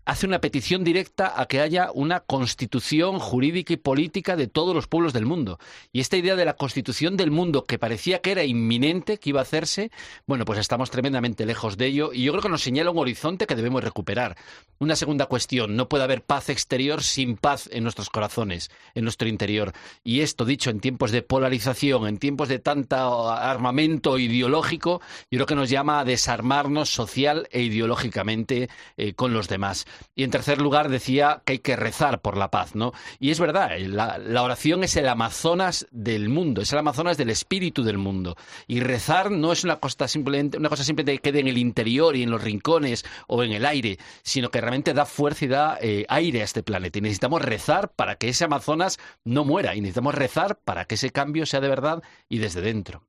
hace una petición directa a que haya una constitución jurídica y política de todos los pueblos del mundo. Y esta idea de la constitución del mundo, que parecía que era inminente, que iba a hacerse, bueno, pues estamos tremendamente lejos de ello y yo creo que nos señala un horizonte que debemos recuperar. Una segunda cuestión, no puede haber paz exterior sin paz en nuestros corazones, en nuestro interior. Y esto, dicho en tiempos de polarización, en tiempos de tanto armamento ideológico, yo creo que nos llama a desarmarnos social e ideológicamente eh, con los demás. Y en tercer lugar decía que hay que rezar por la paz, ¿no? Y es verdad, la, la oración es el Amazonas del mundo, es el Amazonas del espíritu del mundo. Y rezar no es una cosa simplemente, una cosa simplemente que quede en el interior y en los rincones o en el aire, sino que realmente da fuerza y da eh, aire a este planeta. Y necesitamos rezar para que ese Amazonas no muera y necesitamos rezar para que ese cambio sea de verdad y desde dentro.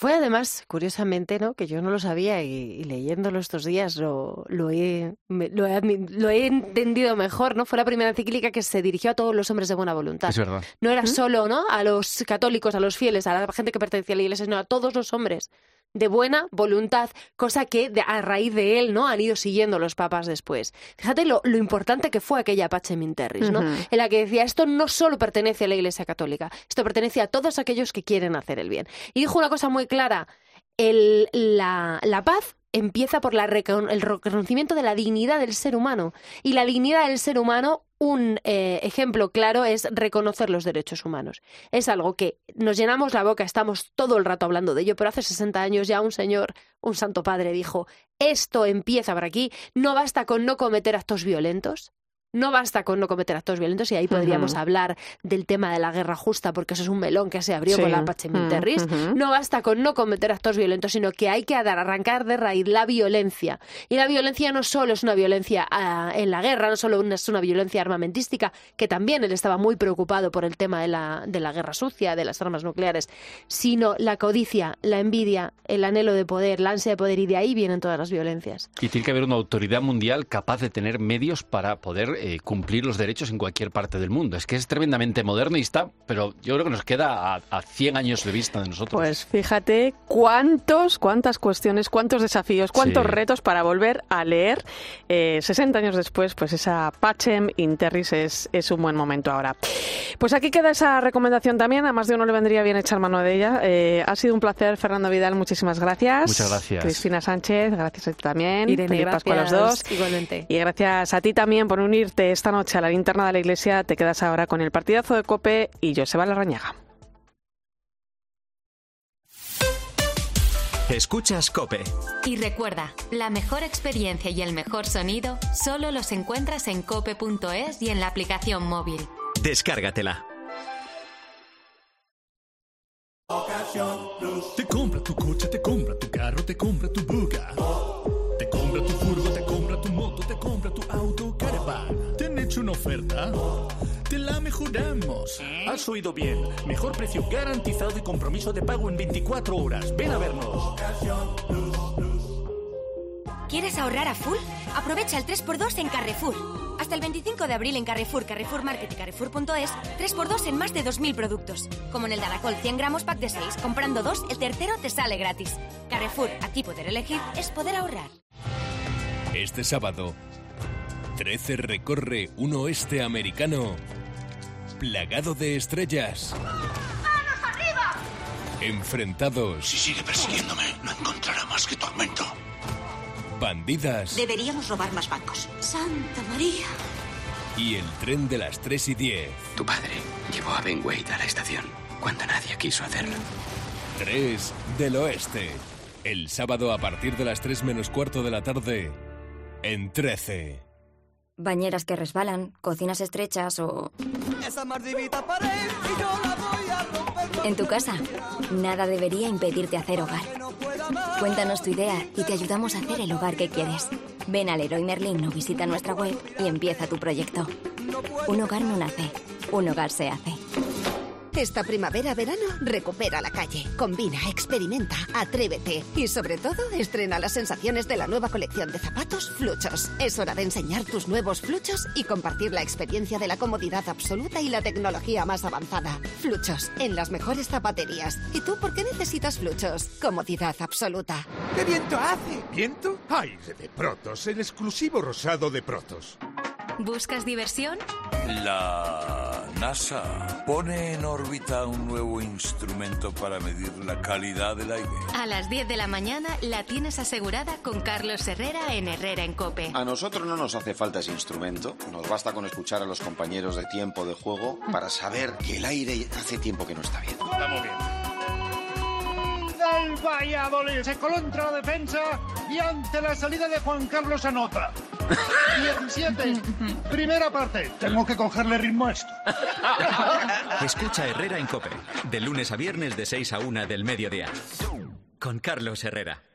Fue además, curiosamente, ¿no? Que yo no lo sabía y, y leyéndolo estos días lo, lo, he, me, lo, he, lo he entendido mejor, ¿no? Fue la primera encíclica que se dirigió a todos los hombres de buena voluntad. Es verdad. No era ¿Mm? solo, ¿no? A los católicos, a los fieles, a la gente que pertenecía a la Iglesia, sino a todos los hombres de buena voluntad, cosa que a raíz de él, ¿no? Han ido siguiendo los papas después. Fíjate lo, lo importante que fue aquella Pacem in Terris, ¿no? Uh-huh. En la que decía, esto no solo pertenece a la Iglesia Católica, esto pertenece a todos aquellos que quieren hacer el bien. Y dijo una cosa muy clara, el, la, la paz empieza por la, el reconocimiento de la dignidad del ser humano. Y la dignidad del ser humano, un eh, ejemplo claro, es reconocer los derechos humanos. Es algo que nos llenamos la boca, estamos todo el rato hablando de ello, pero hace sesenta años ya un señor, un santo padre, dijo, esto empieza por aquí, no basta con no cometer actos violentos. No basta con no cometer actos violentos y ahí podríamos uh-huh. hablar del tema de la guerra justa porque eso es un melón que se abrió sí. con la Pacem in Terris. Uh-huh. No basta con no cometer actos violentos, sino que hay que arrancar de raíz la violencia. Y la violencia no solo es una violencia uh, en la guerra, no solo una, es una violencia armamentística, que también él estaba muy preocupado por el tema de la, de la guerra sucia, de las armas nucleares, sino la codicia, la envidia, el anhelo de poder, la ansia de poder y de ahí vienen todas las violencias. Y tiene que haber una autoridad mundial capaz de tener medios para poder cumplir los derechos en cualquier parte del mundo. Es que es tremendamente modernista, pero yo creo que nos queda a, a cien años de vista de nosotros. Pues fíjate cuántos, cuántas cuestiones, cuántos desafíos, cuántos sí. retos para volver a leer. Eh, sesenta años después, pues esa Pacem in Terris es, es un buen momento ahora. Pues aquí queda esa recomendación también. A más de uno le vendría bien echar mano de ella. Eh, ha sido un placer, Fernando Vidal. Muchísimas gracias. Muchas gracias. Cristina Sánchez, gracias a ti también. Irene, gracias. Pascua a los dos. Igualmente. Y gracias a ti también por unir esta noche a la linterna de la Iglesia. Te quedas ahora con el partidazo de COPE y Joseba Larrañaga. Escuchas COPE. Y recuerda, la mejor experiencia y el mejor sonido solo los encuentras en cope punto es y en la aplicación móvil. Descárgatela. Ocasión Plus. Te compra tu coche, te compra tu carro, te compra tu buga. Oh. Te compra tu furgo, te compra tu moto, te compra tu auto. ¿Te han hecho una oferta? ¡Te la mejoramos! Has oído bien. Mejor precio garantizado y compromiso de pago en veinticuatro horas. ¡Ven a vernos! ¿Quieres ahorrar a full? Aprovecha el tres por dos en Carrefour. Hasta el veinticinco de abril en Carrefour, Carrefour Market y Carrefour punto es, tres por dos en más de dos mil productos. Como en el Danacol cien gramos pack de seis, comprando dos, el tercero te sale gratis. Carrefour, aquí poder elegir es poder ahorrar. Este sábado, trece recorre un oeste americano plagado de estrellas. ¡Manos arriba! Enfrentados. Si sigue persiguiéndome, no encontrará más que tormento. Bandidas. Deberíamos robar más bancos. ¡Santa María! Y el tren de las tres y diez. Tu padre llevó a Ben Wade a la estación cuando nadie quiso hacerlo. tres del Oeste. El sábado a partir de las tres menos cuarto de la tarde en trece. Bañeras que resbalan, cocinas estrechas o... Esa maldita pared y yo la voy a romper. En tu casa, nada debería impedirte hacer hogar. Cuéntanos tu idea y te ayudamos a hacer el hogar que quieres. Ven al Leroy Merlin o visita nuestra web y empieza tu proyecto. Un hogar no nace, un hogar se hace. Esta primavera-verano, recupera la calle, combina, experimenta, atrévete y sobre todo estrena las sensaciones de la nueva colección de zapatos Fluchos. Es hora de enseñar tus nuevos Fluchos y compartir la experiencia de la comodidad absoluta y la tecnología más avanzada. Fluchos, en las mejores zapaterías. ¿Y tú por qué necesitas Fluchos? Comodidad absoluta. ¿Qué viento hace? ¿Viento? ¡Ay, de Protos! El exclusivo rosado de Protos. ¿Buscas diversión? La NASA pone en órbita un nuevo instrumento para medir la calidad del aire. A las diez de la mañana la tienes asegurada con Carlos Herrera en Herrera en Cope. A nosotros no nos hace falta ese instrumento. Nos basta con escuchar a los compañeros de tiempo de juego para saber que el aire hace tiempo que no está bien. Estamos bien. El Valladolid se coló entre la defensa y ante la salida de Juan Carlos anota. diecisiete, primera parte. Tengo que cogerle ritmo a esto. Escucha Herrera en Cope, de lunes a viernes de seis a una del mediodía, con Carlos Herrera.